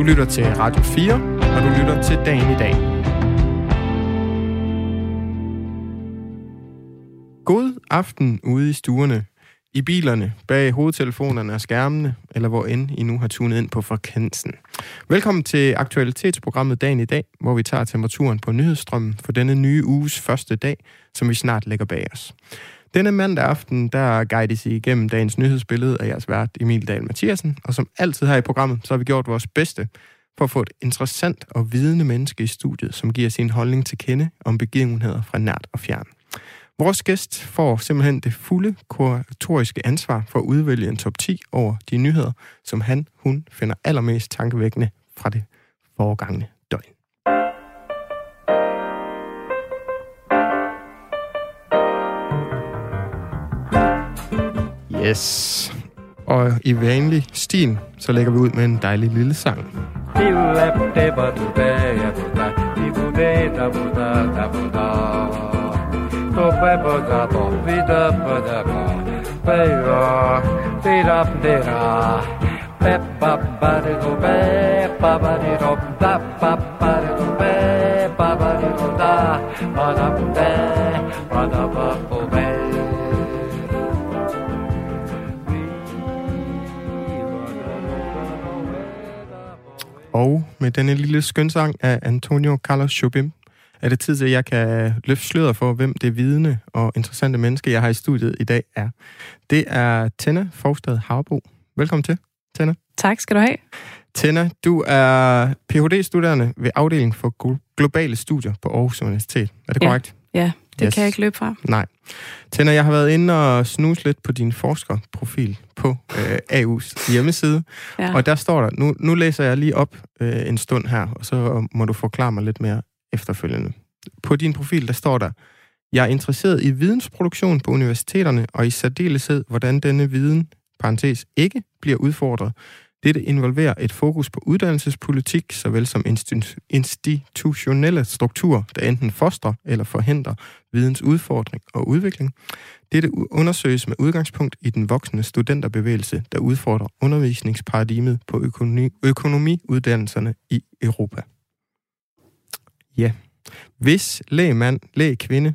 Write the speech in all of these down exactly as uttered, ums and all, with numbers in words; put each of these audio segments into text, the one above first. Du lytter til Radio fire, og du lytter til Dagen i dag. God aften ude i stuerne, i bilerne, bag hovedtelefonerne og skærmene, eller hvor end I nu har tunet ind på frekvensen. Velkommen til aktualitetsprogrammet Dagen i dag, hvor vi tager temperaturen på nyhedsstrømmen for denne nye uges første dag, som vi snart lægger bag os. Denne mandag aften, der guides I igennem dagens nyhedsbillede af jeres vært Emil Dahl Mathiasen, og som altid her i programmet, så har vi gjort vores bedste for at få et interessant og vidende menneske i studiet, som giver sin holdning til kende om begivenheder fra nært og fjern. Vores gæst får simpelthen det fulde kuratoriske ansvar for at udvælge en top ti over de nyheder, som han, hun finder allermest tankevækkende fra det foregangne døgn. Yes. Og i vanlig stil, så lægger vi ud med en dejlig lille sang. Og med denne lille skønsang af Antonio Carlos Jobim, er det tid til, at jeg kan løfte sløret for, hvem det vidende og interessante menneske, jeg har i studiet i dag, er. Det er Tenna Forstad-Havbo. Velkommen til, Tenna. Tak skal du have. Tenna, du er P H D-studerende ved afdelingen for globale studier på Aarhus Universitet. Er det ja. korrekt? Ja, det yes. kan jeg ikke løbe fra. Nej. Tenna, jeg har været inde og snuse lidt på din forskerprofil på øh, A U's hjemmeside, ja. og der står der, nu, nu læser jeg lige op øh, en stund her, og så må du forklare mig lidt mere efterfølgende. På din profil, der står der, jeg er interesseret i vidensproduktion på universiteterne, og i særdeleshed, hvordan denne viden, parentes, ikke bliver udfordret. Dette involverer et fokus på uddannelsespolitik, såvel som institutionelle strukturer, der enten fostrer eller forhindrer videns udfordring og udvikling. Dette undersøges med udgangspunkt i den voksende studenterbevægelse, der udfordrer undervisningsparadigmet på økonomi- økonomiuddannelserne i Europa. Ja. Hvis lægmand, lægkvinde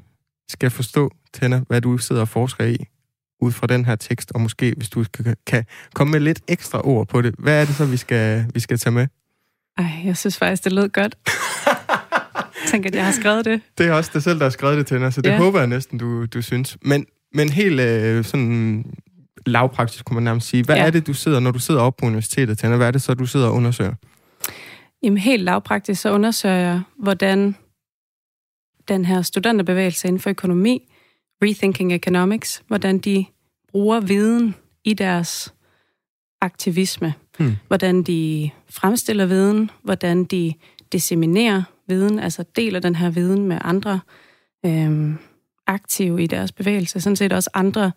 skal forstå, Tenna, hvad du sidder og forsker i, ud fra den her tekst, og måske, hvis du kan komme med lidt ekstra ord på det, hvad er det så, vi skal, vi skal tage med? Ej, jeg synes faktisk, det lød godt. Jeg tænker, at jeg har skrevet det. Det er også dig selv, der har skrevet det, Tenna, så det ja. håber jeg næsten, du, du synes. Men, men helt øh, sådan lavpraktisk, kunne man nærmest sige. Hvad ja. er det, du sidder, når du sidder oppe på universitetet, Tenna? Hvad er det så, du sidder og undersøger? Jamen helt lavpraktisk, så undersøger jeg, hvordan den her studenterbevægelse inden for økonomi, Rethinking Economics, hvordan de bruger viden i deres aktivisme. Hmm. Hvordan de fremstiller viden, hvordan de disseminerer viden, altså deler den her viden med andre øhm, aktive i deres bevægelse, sådan set også andre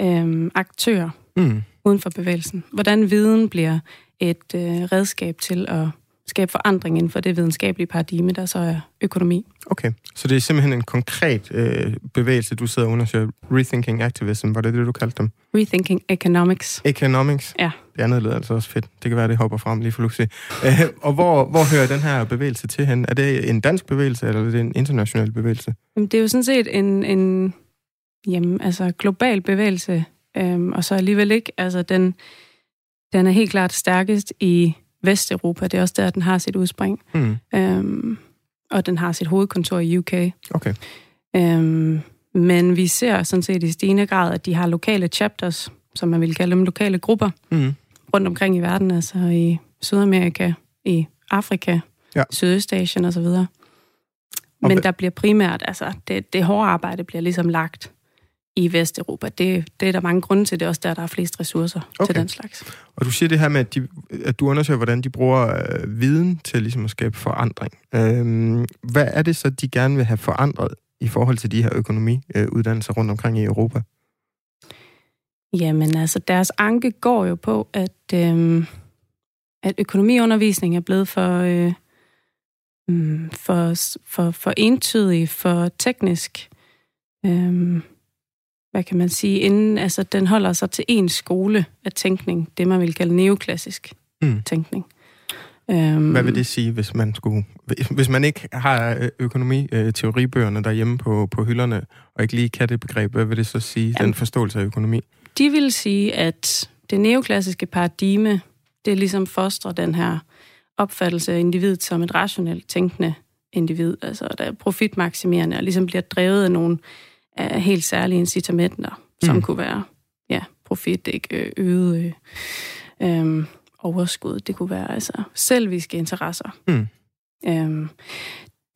øhm, aktører hmm. uden for bevægelsen. Hvordan viden bliver et øh, redskab til at skabe forandring inden for det videnskabelige paradigme, der så er økonomi. Okay, så det er simpelthen en konkret øh, bevægelse, du sidder og undersøger. Rethinking Activism, var det det, du kaldte dem? Rethinking Economics. Economics? Ja. Det andet lyder altså også fedt. Det kan være, det hopper frem lige for lukse. Øh, og hvor, hvor hører den her bevægelse til hen? Er det en dansk bevægelse, eller er det en international bevægelse? Jamen, det er jo sådan set en, en jamen, altså, global bevægelse, øhm, og så alligevel ikke. Altså, den, den er helt klart stærkest i Vesteuropa, det er også der, den har sit udspring. Mm. Øhm, og den har sit hovedkontor i U K. Okay. Øhm, men vi ser sådan set i stigende grad, at de har lokale chapters, som man vil kalde dem, lokale grupper, mm. rundt omkring i verden, altså i Sydamerika, i Afrika, ja. Sydøstasien osv. Men okay. der bliver primært, altså det, det hårde arbejde bliver ligesom lagt i Vesteuropa. Det, det er der mange grunde til. Det er også der, der er flest ressourcer okay. til den slags. Og du siger det her med, at, de, at du undersøger, hvordan de bruger øh, viden til ligesom at skabe forandring. Øhm, hvad er det så, de gerne vil have forandret i forhold til de her økonomiuddannelser øh, rundt omkring i Europa? Jamen altså, deres anke går jo på, at, øh, at økonomiundervisning er blevet for, øh, for, for, for entydig, for teknisk. Øh, Hvad kan man sige, inden, altså den holder sig til en skole af tænkning, det man vil kalde neoklassisk mm. tænkning. Øhm, Hvad vil det sige, hvis man skulle, hvis man ikke har økonomiteoribøgerne derhjemme på, på hylderne, og ikke lige kan det begreb? Hvad vil det så sige, jamen, den forståelse af økonomi? De vil sige, at det neoklassiske paradigme, det ligesom fostrer den her opfattelse af individet som et rationelt tænkende individ, altså der er profitmaksimerende, og ligesom bliver drevet af nogle af helt særlige incitamenter, som mm. kunne være ja, profit, ikke øget øh, øh, overskud, det kunne være altså selviske interesser. Mm. Øh,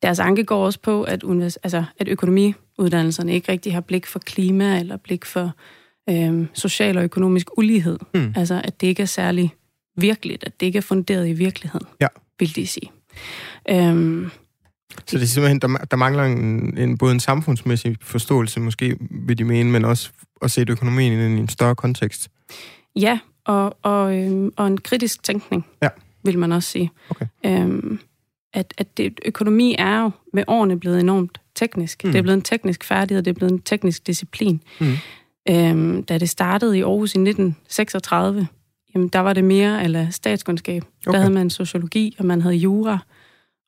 deres anke går også på, at, univers- altså, at økonomiuddannelserne ikke rigtig har blik for klima eller blik for øh, social og økonomisk ulighed. Mm. Altså at det ikke er særlig virkeligt, at det ikke er funderet i virkeligheden, ja. vil de sige. Øhm, Så det er simpelthen, der, der mangler en, en, både en samfundsmæssig forståelse, måske vil de mene, men også at se økonomien i en større kontekst. Ja, og, og, øhm, og en kritisk tænkning, ja. vil man også sige. Okay. Øhm, at at det, økonomi er jo med årene blevet enormt teknisk. Mm. Det er blevet en teknisk færdighed, det er blevet en teknisk disciplin. Mm. Øhm, da det startede i Aarhus i nitten seksogtredive, jamen, der var det mere eller statskundskab. Okay. Der havde man sociologi, og man havde jura,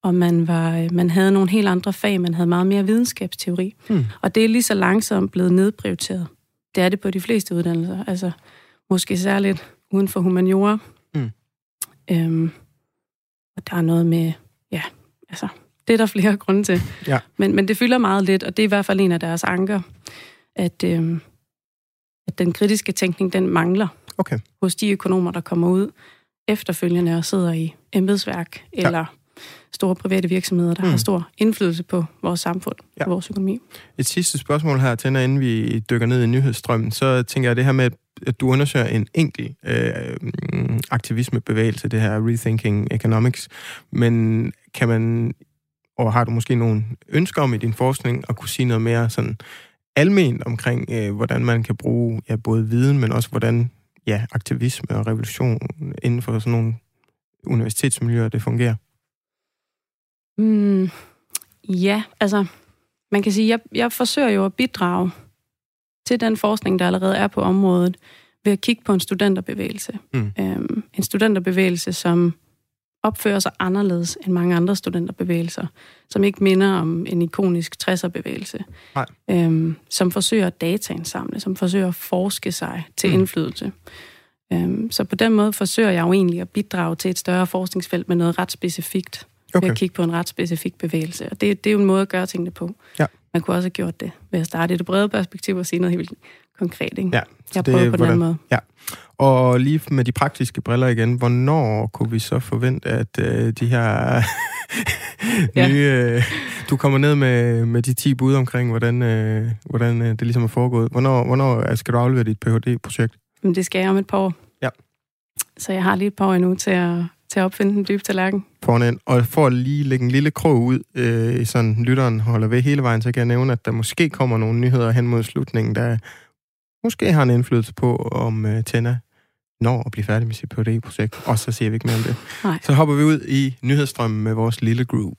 og man, var, man havde nogle helt andre fag, man havde meget mere videnskabsteori. Hmm. Og det er lige så langsomt blevet nedprioriteret. Det er det på de fleste uddannelser, altså måske særligt uden for humaniora. Hmm. Øhm, og der er noget med, ja, altså, det er der flere grunde til. Ja. Men, men det fylder meget lidt, og det er i hvert fald en af deres anker, at, øhm, at den kritiske tænkning, den mangler. Okay. Hos de økonomer, der kommer ud efterfølgende og sidder i embedsværk eller ja. store private virksomheder, der mm. har stor indflydelse på vores samfund ja. og vores økonomi. Et sidste spørgsmål her, Tenna, inden vi dykker ned i nyhedsstrømmen, så tænker jeg det her med, at du undersøger en enkelt øh, aktivismebevægelse, det her Rethinking Economics, men kan man, og har du måske nogle ønsker om i din forskning at kunne sige noget mere sådan alment omkring, øh, hvordan man kan bruge ja, både viden, men også hvordan ja, aktivisme og revolution inden for sådan nogle universitetsmiljøer, det fungerer? Mm, ja, altså, man kan sige, jeg, jeg forsøger jo at bidrage til den forskning, der allerede er på området, ved at kigge på en studenterbevægelse. Mm. Øhm, en studenterbevægelse, som opfører sig anderledes end mange andre studenterbevægelser, som ikke minder om en ikonisk tresserbevægelse, øhm, som forsøger at dataindsamle, som forsøger at forske sig til mm. indflydelse. Øhm, så på den måde forsøger jeg jo egentlig at bidrage til et større forskningsfelt med noget ret specifikt, okay. ved at kigge på en ret specifik bevægelse. Og det, det er jo en måde at gøre tingene på. Ja. Man kunne også have gjort det ved at starte i det brede perspektiv og sige noget helt konkret, ikke? Ja, jeg prøver det, på den anden måde. Ja. Og lige med de praktiske briller igen, hvornår kunne vi så forvente, at øh, de her nye... Øh, du kommer ned med, med de ti bud omkring, hvordan, øh, hvordan øh, det ligesom er foregået. Hvornår, hvornår skal du aflevere dit P H D-projekt? Jamen, det skal jeg om et par år. Ja. Så jeg har lige et par år endnu til at, til at opfinde den dybe tallerken. Fornemt. Og for at lige lægge en lille krog ud, øh, sådan lytteren holder ved hele vejen, så kan jeg nævne, at der måske kommer nogle nyheder hen mod slutningen, der... Måske har en indflydelse på, om uh, Tenna når at blive færdig med sit P H D-projekt, og så siger vi ikke mere om det. Nej. Så hopper vi ud i nyhedsstrømmen med vores lille groove.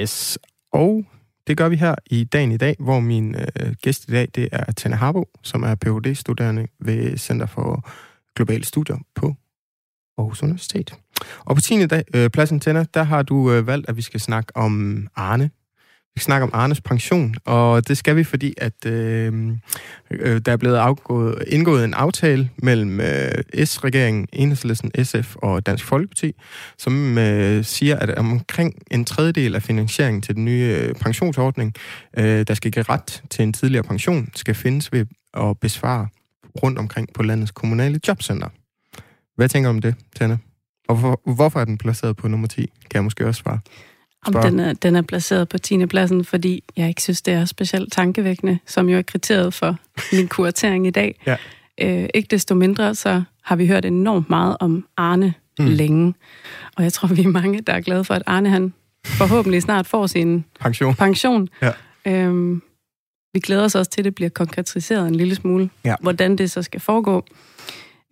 Yes, og det gør vi her i dagen i dag, hvor min øh, gæst i dag, det er Tenna Forstad-Havbo, som er P H D-studerende ved Center for Globale Studier på Aarhus Universitet. Og på tiende dag, øh, pladsen, Tenna, der har du øh, valgt, at vi skal snakke om Arne. Vi skal snakke om Arnes pension, og det skal vi, fordi at øh, øh, der er blevet afgået, indgået en aftale mellem øh, S-regeringen, Enhedslisten, S F og Dansk Folkeparti, som øh, siger, at omkring en tredjedel af finansieringen til den nye øh, pensionsordning, øh, der skal give ret til en tidligere pension, skal findes ved at besvare rundt omkring på landets kommunale jobcenter. Hvad tænker du om det, Tenna? Og hvor, hvorfor er den placeret på nummer ti? Kan jeg måske også svare. Om den, er, den er placeret på tiende pladsen, fordi jeg ikke synes, det er specielt tankevækkende, som jo er kriteriet for min kuratering i dag. Ja. Øh, ikke desto mindre, så har vi hørt enormt meget om Arne mm. længe. Og jeg tror, vi er mange, der er glade for, at Arne han forhåbentlig snart får sin pension. pension. Ja. Øhm, Vi glæder os også til, at det bliver konkretiseret en lille smule, ja. hvordan det så skal foregå.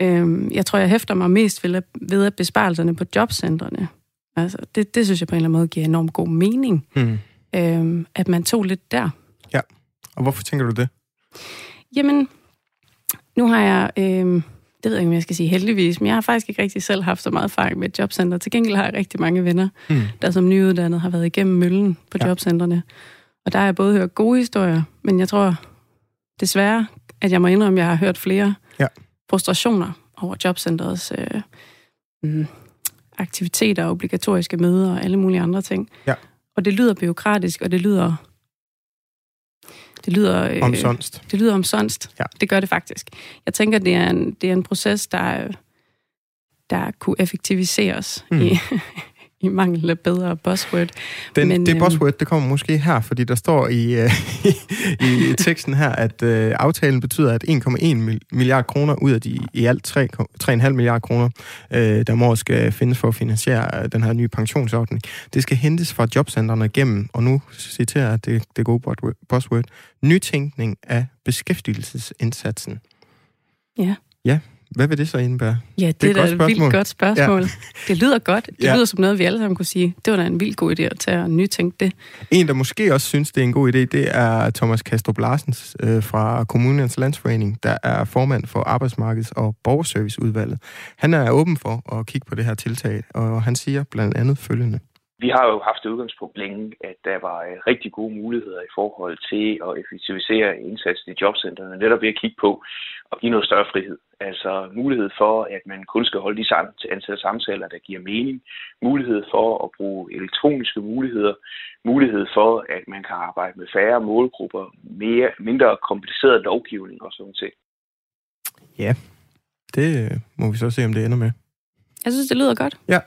Øhm, jeg tror, jeg hæfter mig mest ved, at besparelserne på jobcentrene, altså det, det synes jeg på en eller anden måde giver enormt god mening. Mm. øh, at man tog lidt der. Ja, og hvorfor tænker du det? Jamen, nu har jeg, øh, det ved jeg ikke, om jeg skal sige heldigvis, men jeg har faktisk ikke rigtig selv haft så meget erfaring med et jobcenter. Til gengæld har jeg rigtig mange venner, mm. der som nyuddannede har været igennem møllen på ja. jobcenterne. Og der har jeg både hørt gode historier, men jeg tror desværre, at jeg må indrømme, at jeg har hørt flere ja. frustrationer over jobcenterets øh, mm, aktiviteter, obligatoriske møder og alle mulige andre ting. Ja. Og det lyder bureaukratisk, og det lyder... Det lyder... Øh, omsonst. Det lyder omsonst. Ja. Det gør det faktisk. Jeg tænker, det er en, det er en proces, der, der kunne effektiviseres mm. i... I mangel af bedre buzzword. Den, men, det buzzword, det kommer måske her, fordi der står i, øh, i teksten her, at øh, aftalen betyder, at en komma en milliard kroner ud af de i alt tre komma fem milliarder kroner, øh, der må skal findes for at finansiere den her nye pensionsordning, det skal hentes fra jobcentrene gennem, og nu citerer jeg det, det gode buzzword, nytænkning af beskæftigelsesindsatsen. Ja. Ja. Hvad vil det så indebære? Ja, det, det er, er et vildt godt spørgsmål. Ja. Det lyder godt. Det ja. lyder som noget, vi alle sammen kunne sige. Det var da en vildt god idé at tage og nytænke det. En, der måske også synes, det er en god idé, det er Thomas Kastrup-Larsen øh, fra Kommunernes Landsforening, der er formand for Arbejdsmarkeds- og Borgerserviceudvalget. Han er åben for at kigge på det her tiltag, og han siger blandt andet følgende. Vi har jo haft det udgangspunkt længe, at der var rigtig gode muligheder i forhold til at effektivisere indsatsen i jobcentrene, netop ved at kigge på og give noget større frihed. Altså mulighed for, at man kun skal holde de samme antal samtaler, der giver mening. Mulighed for at bruge elektroniske muligheder. Mulighed for, at man kan arbejde med færre målgrupper, mere, mindre kompliceret lovgivning og sådan ting. Ja, det må vi så se, om det ender med. Jeg synes, det lyder godt. Ja,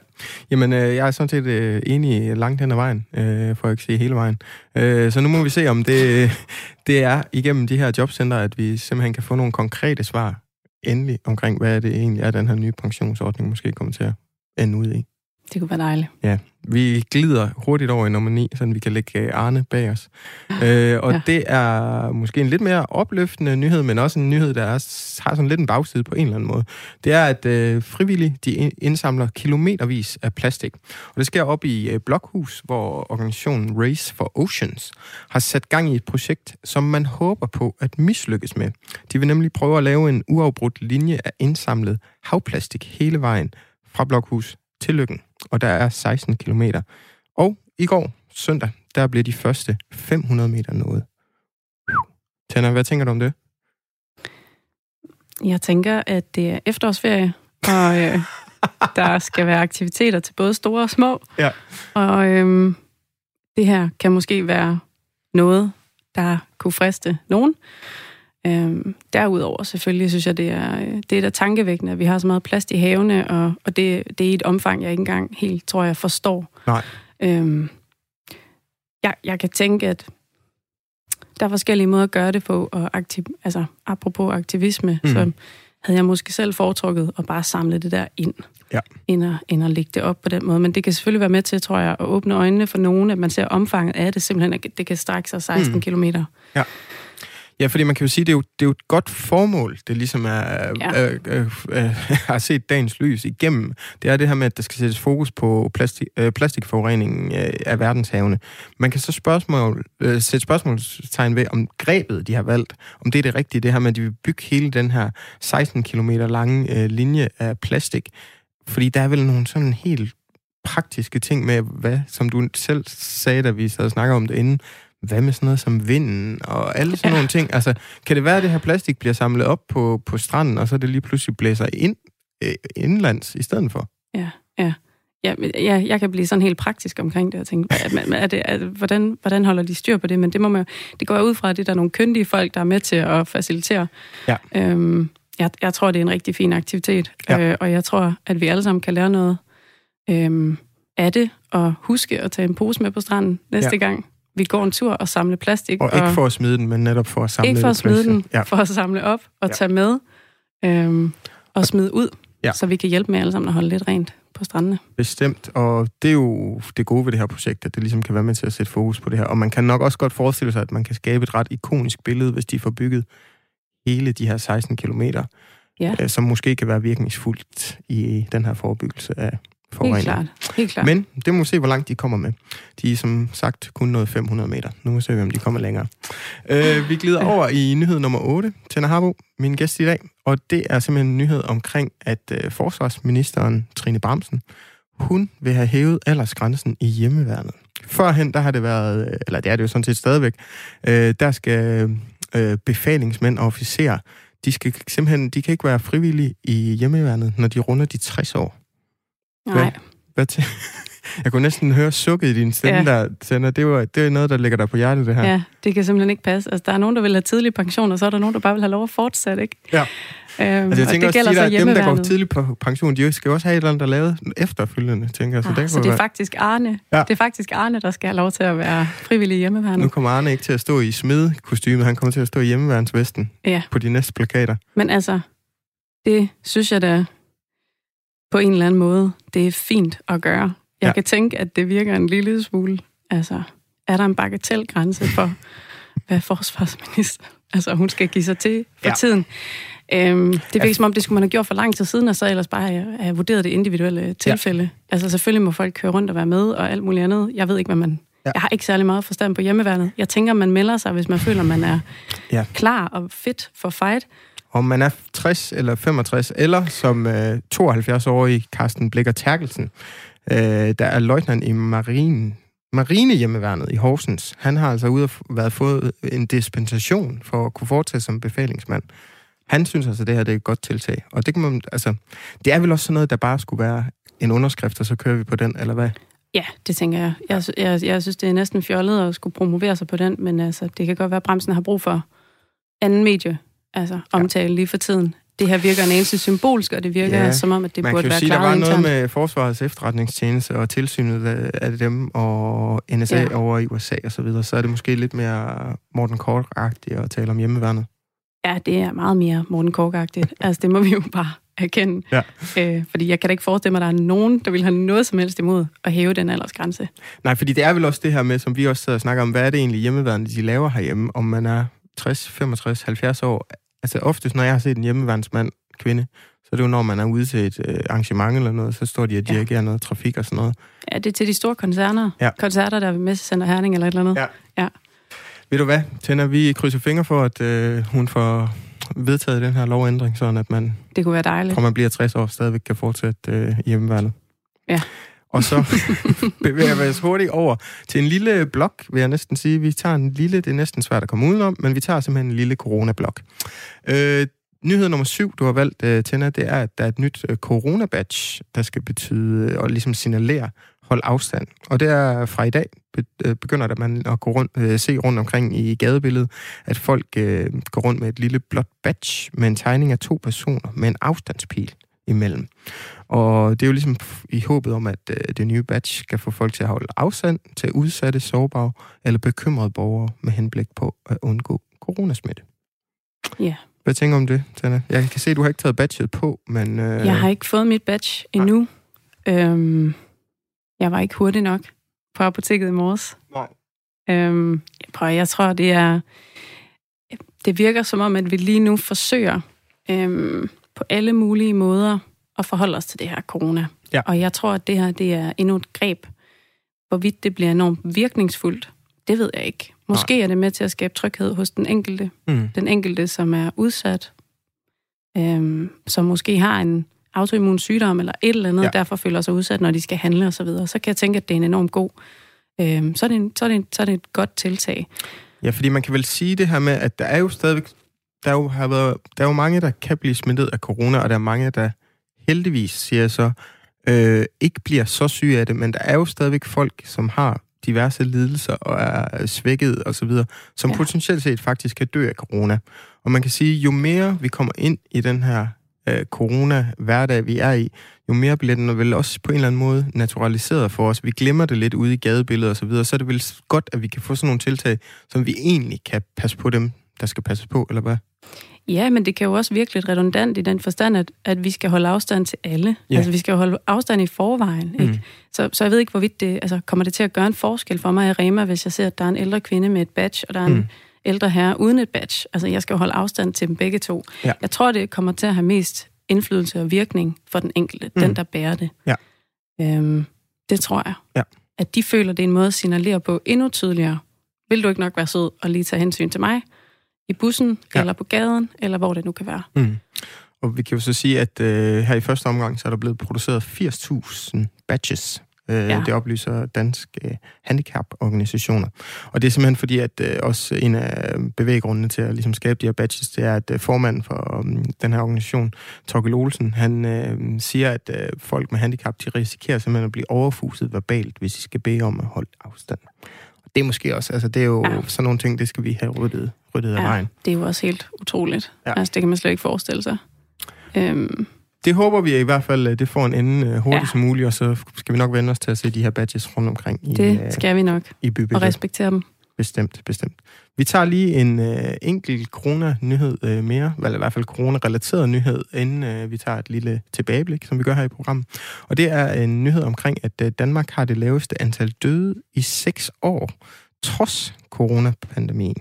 jamen øh, jeg er sådan set øh, enig langt hen ad vejen, øh, for at ikke sige hele vejen. Øh, så nu må vi se, om det, det er igennem de her jobcenter, at vi simpelthen kan få nogle konkrete svar endelig omkring, hvad det egentlig er, den her nye pensionsordning måske kommer til at ende ud i. Det kunne være dejligt. Ja, vi glider hurtigt over i nummer ni, så vi kan lægge Arne bag os. Øh, og ja. det er måske en lidt mere opløftende nyhed, men også en nyhed, der er, har sådan lidt en bagside på en eller anden måde. Det er, at øh, frivillige de indsamler kilometervis af plastik. Og det sker op i øh, Blokhus, hvor organisationen Race for Oceans har sat gang i et projekt, som man håber på at mislykkes med. De vil nemlig prøve at lave en uafbrudt linje af indsamlet havplastik hele vejen fra Blokhus til Løkken. Og der er seksten kilometer. Og i går, søndag, der blev de første fem hundrede meter nået. Tenna, hvad tænker du om det? Jeg tænker, at det er efterårsferie, og øh, der skal være aktiviteter til både store og små. Ja. Og øh, det her kan måske være noget, der kunne friste nogen. Øhm, derudover selvfølgelig synes jeg, det er, det er da tankevækkende, at vi har så meget plast i havene, og, og det, det er i et omfang, jeg ikke engang helt, tror jeg, forstår. Nej. Øhm, jeg, jeg kan tænke, at der er forskellige måder at gøre det på, og aktiv, altså apropos aktivisme, mm. så havde jeg måske selv foretrukket at bare samle det der ind, ja. end, at, end at lægge det op på den måde. Men det kan selvfølgelig være med til, tror jeg, at åbne øjnene for nogen, at man ser omfanget af det, simpelthen, at det kan strække sig seksten mm. kilometer. Ja. Ja, fordi man kan jo sige, at det, det er jo et godt formål, det ligesom er, ja. øh, øh, øh, har set dagens lys igennem. Det er det her med, at der skal sættes fokus på plastik, øh, plastikforureningen øh, af verdenshavene. Man kan så spørgsmål, øh, sætte spørgsmålstegn ved, om grebet, de har valgt, om det er det rigtige, det her med, at de vil bygge hele den her seksten kilometer lange øh, linje af plastik. Fordi der er vel nogle sådan helt praktiske ting med, hvad, som du selv sagde, da vi sad og snakkede om det inden. Hvad med sådan noget som vinden og alle sådan ja. nogle ting? Altså, kan det være, at det her plastik bliver samlet op på, på stranden, og så det lige pludselig blæser ind, øh, indlands i stedet for? Ja, ja. Ja, jeg, jeg kan blive sådan helt praktisk omkring det og tænke, er, er det, er, hvordan, hvordan holder de styr på det? Men det, må man, det går ud fra, at det der er nogle kyndige folk, der er med til at facilitere. Ja. Øhm, jeg, jeg tror, det er en rigtig fin aktivitet, ja. øh, og jeg tror, at vi alle sammen kan lære noget øh, af det, og huske at tage en pose med på stranden næste ja. gang. Vi går en tur og samler plastik. Og ikke og for at smide den, men netop for at samle. Ikke for at smide den, ja. for at samle op og ja. tage med øhm, og smide ud, ja. så vi kan hjælpe med alle sammen at holde lidt rent på strandene. Bestemt, og det er jo det gode ved det her projekt, at det ligesom kan være med til at sætte fokus på det her. Og man kan nok også godt forestille sig, at man kan skabe et ret ikonisk billede, hvis de får bygget hele de her seksten kilometer, ja. øh, som måske kan være virkningsfuldt i den her forebyggelse af forurening. Helt klart. Helt klart. Men det må vi se, hvor langt de kommer med. De er som sagt kun nået fem hundrede meter. Nu må vi se, om de kommer længere. Øh, vi glider over i nyhed nummer otte. Tenna Forstad-Havbo, min gæst i dag. Og det er simpelthen en nyhed omkring, at øh, forsvarsministeren Trine Bramsen, hun vil have hævet aldersgrænsen i hjemmeværnet. Førhen, der har det været, eller det er det jo sådan set stadigvæk, øh, der skal øh, befalingsmænd og officerer, de skal simpelthen, de kan ikke være frivillige i hjemmeværnet, når de runder de tres år. Nej. Hvad, hvad til? Jeg kunne næsten høre sukket i din stemme, ja. der tænder. Det, var, det er noget, der ligger dig på hjertet, det her. Ja, det kan simpelthen ikke passe. Altså, der er nogen, der vil have tidlig pension, og så er der nogen, der bare vil have lov at fortsætte, ikke? Ja. Øhm, altså, jeg tænker og det også, at dem, der går tidligt på pension, de skal også have et eller andet, der lavet efterfølgende, tænker jeg. Så, ah, det, så det, er faktisk Arne. Ja. det er faktisk Arne, der skal have lov til at være frivillig i hjemmeværnet. Nu kommer Arne ikke til at stå i smedekostymet, han kommer til at stå i hjemmeværnsvesten, ja, på de næste plakater. Men altså, det synes jeg da på en eller anden måde, det er fint at gøre. Jeg ja. kan tænke, at det virker en lille smule. Altså, er der en bagatelgrænse for, hvad forsvarsminister? Altså, hun skal give sig til for ja. tiden. Øhm, det virker ja. som om, det skulle man have gjort for lang tid siden, og så ellers bare have, have vurderet det individuelle tilfælde. Ja. Altså, selvfølgelig må folk køre rundt og være med, og alt muligt andet. Jeg ved ikke, hvad man... Ja. Jeg har ikke særlig meget forstand på hjemmeværnet. Jeg tænker, man melder sig, hvis man føler, man er ja. klar og fit for fight. Om man er tres eller femogtres, eller som øh, tooghalvfjerds-årig Carsten Blikker-Tærkelsen, Øh, der er løjtnant i marine, Marinehjemmeværnet i Horsens. Han har altså ude og været fået en dispensation for at kunne fortsætte som befalingsmand. Han synes altså, at det her det er et godt tiltag. Og det kan man, altså, det er vel også sådan noget, der bare skulle være en underskrift, og så kører vi på den, eller hvad? Ja, det tænker jeg. Jeg, jeg, jeg synes, det er næsten fjollet at skulle promovere sig på den, men altså, det kan godt være, at Bremsen har brug for anden medie, altså omtale ja. lige for tiden. Det her virker en eneste symbolsk, og det virker ja. som om, at det man burde være sige, klaret. Man kan jo sige, der var internt. Noget med Forsvarets Efterretningstjeneste og tilsynet af dem, og N S A ja. over i U S A og så videre. Så er det måske lidt mere Morten Kork-agtigt at tale om hjemmeværnet. Ja, det er meget mere Morten Kork-agtigt. Altså, det må vi jo bare erkende. Ja. Øh, fordi jeg kan da ikke forestille mig, at der er nogen, der vil have noget som helst imod at hæve den aldersgrænse. Nej, fordi det er vel også det her med, som vi også snakker om, hvad er det egentlig hjemmeværnet, de laver herhjemme, om man er tres, femogtres, halvfjerds år. Altså oftest, når jeg har set en hjemmeværnsmand, kvinde, så er det jo, når man er ude til et øh, arrangement eller noget, så står de og dirigerer ja. noget trafik og sådan noget. Ja, det er til de store koncerner. Ja. Koncerter, der er ved Messecenter Herning eller et eller andet. Ja. ja. Ved du hvad, Tenna, vi krydser fingre for, at øh, hun får vedtaget den her lovændring, sådan at man... Det kunne være dejligt. Når man bliver tres år, stadigvæk kan fortsætte øh, hjemmeværnet. Ja. Og så bevæger vi os hurtigt over til en lille blok, vil jeg næsten sige. Vi tager en lille, det er næsten svært at komme udenom, men vi tager simpelthen en lille coronablok. Øh, nyhed nummer syv, du har valgt, øh, Tenna, det er, at der er et nyt øh, coronabatch, der skal betyde og øh, ligesom signalere, hold afstand. Og det er fra i dag, be, øh, begynder der man at gå rundt, øh, se rundt omkring i gadebilledet, at folk øh, går rundt med et lille blåt batch med en tegning af to personer med en afstandspil imellem. Og det er jo ligesom i håbet om, at øh, det nye batch kan få folk til at holde afstand til udsatte, sårbare eller bekymrede borgere med henblik på at undgå coronasmitte. Ja. Yeah. Hvad tænker du om det, Tenna? Jeg kan se, at du har ikke taget batchet på, men... Øh... Jeg har ikke fået mit batch endnu. Øhm, jeg var ikke hurtig nok på apoteket i morges. Nej. Øhm, prøv, jeg tror, det er... Det virker som om, at vi lige nu forsøger... Øhm, på alle mulige måder at forholde os til det her corona. Ja. Og jeg tror, at det her det er endnu et greb. Hvorvidt det bliver enormt virkningsfuldt, det ved jeg ikke. Måske Nej. er det med til at skabe tryghed hos den enkelte. Mm. Den enkelte, som er udsat, øhm, som måske har en autoimmun sygdom eller et eller andet, ja. derfor føler sig udsat, når de skal handle osv. Så, så kan jeg tænke, at det er en enormt god... Øhm, så, er det en, så, er det en, så er det et godt tiltag. Ja, fordi man kan vel sige det her med, at der er jo stadigvæk... Der er, jo, har været, der er jo mange, der kan blive smittet af corona, og der er mange, der heldigvis, siger jeg så, øh, ikke bliver så syge af det, men der er jo stadigvæk folk, som har diverse lidelser og er svækket osv., som ja. potentielt set faktisk kan dø af corona. Og man kan sige, jo mere vi kommer ind i den her øh, corona-hverdag, vi er i, jo mere bliver den vel også på en eller anden måde naturaliseret for os. Vi glemmer det lidt ude i gadebilledet osv., så, så er det vel godt, at vi kan få sådan nogle tiltag, som vi egentlig kan passe på dem, der skal passe på, eller hvad? Ja, men det kan jo også virkelig redundant i den forstand, at, at vi skal holde afstand til alle. Yeah. Altså, vi skal holde afstand i forvejen, ikke? Mm. Så, så jeg ved ikke, hvorvidt det... Altså, kommer det til at gøre en forskel for mig i Rema, hvis jeg ser, at der er en ældre kvinde med et badge, og der er mm. en ældre herre uden et badge? Altså, jeg skal holde afstand til dem begge to. Ja. Jeg tror, det kommer til at have mest indflydelse og virkning for den enkelte, mm. den, der bærer det. Ja. Øhm, det tror jeg. Ja. At de føler, det er en måde at signalere på endnu tydeligere. Vil du ikke nok være sød og lige tage hensyn til mig? I bussen, ja. Eller på gaden, eller hvor det nu kan være. Mm. Og vi kan jo så sige, at øh, her i første omgang, så er der blevet produceret firs tusind badges. Øh, ja. Det oplyser danske øh, handicaporganisationer. Og det er simpelthen fordi, at øh, også en af bevæggrundene til at ligesom, skabe de her badges, det er, at øh, formanden for øh, den her organisation, Torkel Olsen, han øh, siger, at øh, folk med handicap, de risikerer simpelthen at blive overfuset verbalt, hvis de skal bede om at holde afstand. Det er måske også, altså det er jo ja. Sådan nogle ting, det skal vi have ryddet, ryddet ja, af vejen. Det er jo også helt utroligt. Ja. Altså det kan man slet ikke forestille sig. Øhm. Det håber vi i hvert fald, det får en ende hurtigt ja. Som muligt, og så skal vi nok vende os til at se de her badges rundt omkring i det skal vi nok, i og respektere dem. Bestemt, bestemt. Vi tager lige en øh, enkelt corona-nyhed øh, mere, eller i hvert fald corona-relateret nyhed, inden øh, vi tager et lille tilbageblik, som vi gør her i programmet. Og det er en nyhed omkring, at øh, Danmark har det laveste antal døde i seks år, trods coronapandemien.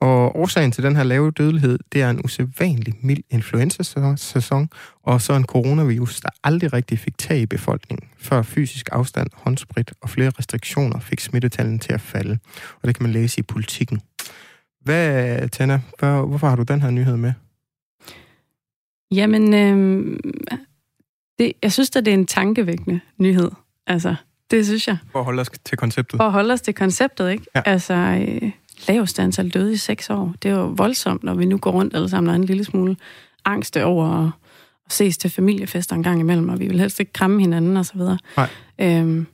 Og årsagen til den her lave dødelighed, det er en usædvanlig mild influenza-sæson, og så en coronavirus, der aldrig rigtig fik tag i befolkningen, før fysisk afstand, håndsprit og flere restriktioner fik smittetallene til at falde. Og det kan man læse i Politikken. Hvad, Tenna, hvorfor har du den her nyhed med? Jamen, øh, det, jeg synes at det er en tankevækkende nyhed. Altså, det synes jeg. For at holde os til konceptet. For at holde os til konceptet, ikke? Ja. Altså... Øh, lavest antal døde i seks år. Det er jo voldsomt, når vi nu går rundt alle sammen og en lille smule angst over at ses til familiefester en gang imellem, og vi vil helst ikke kramme hinanden og så videre. Øhm,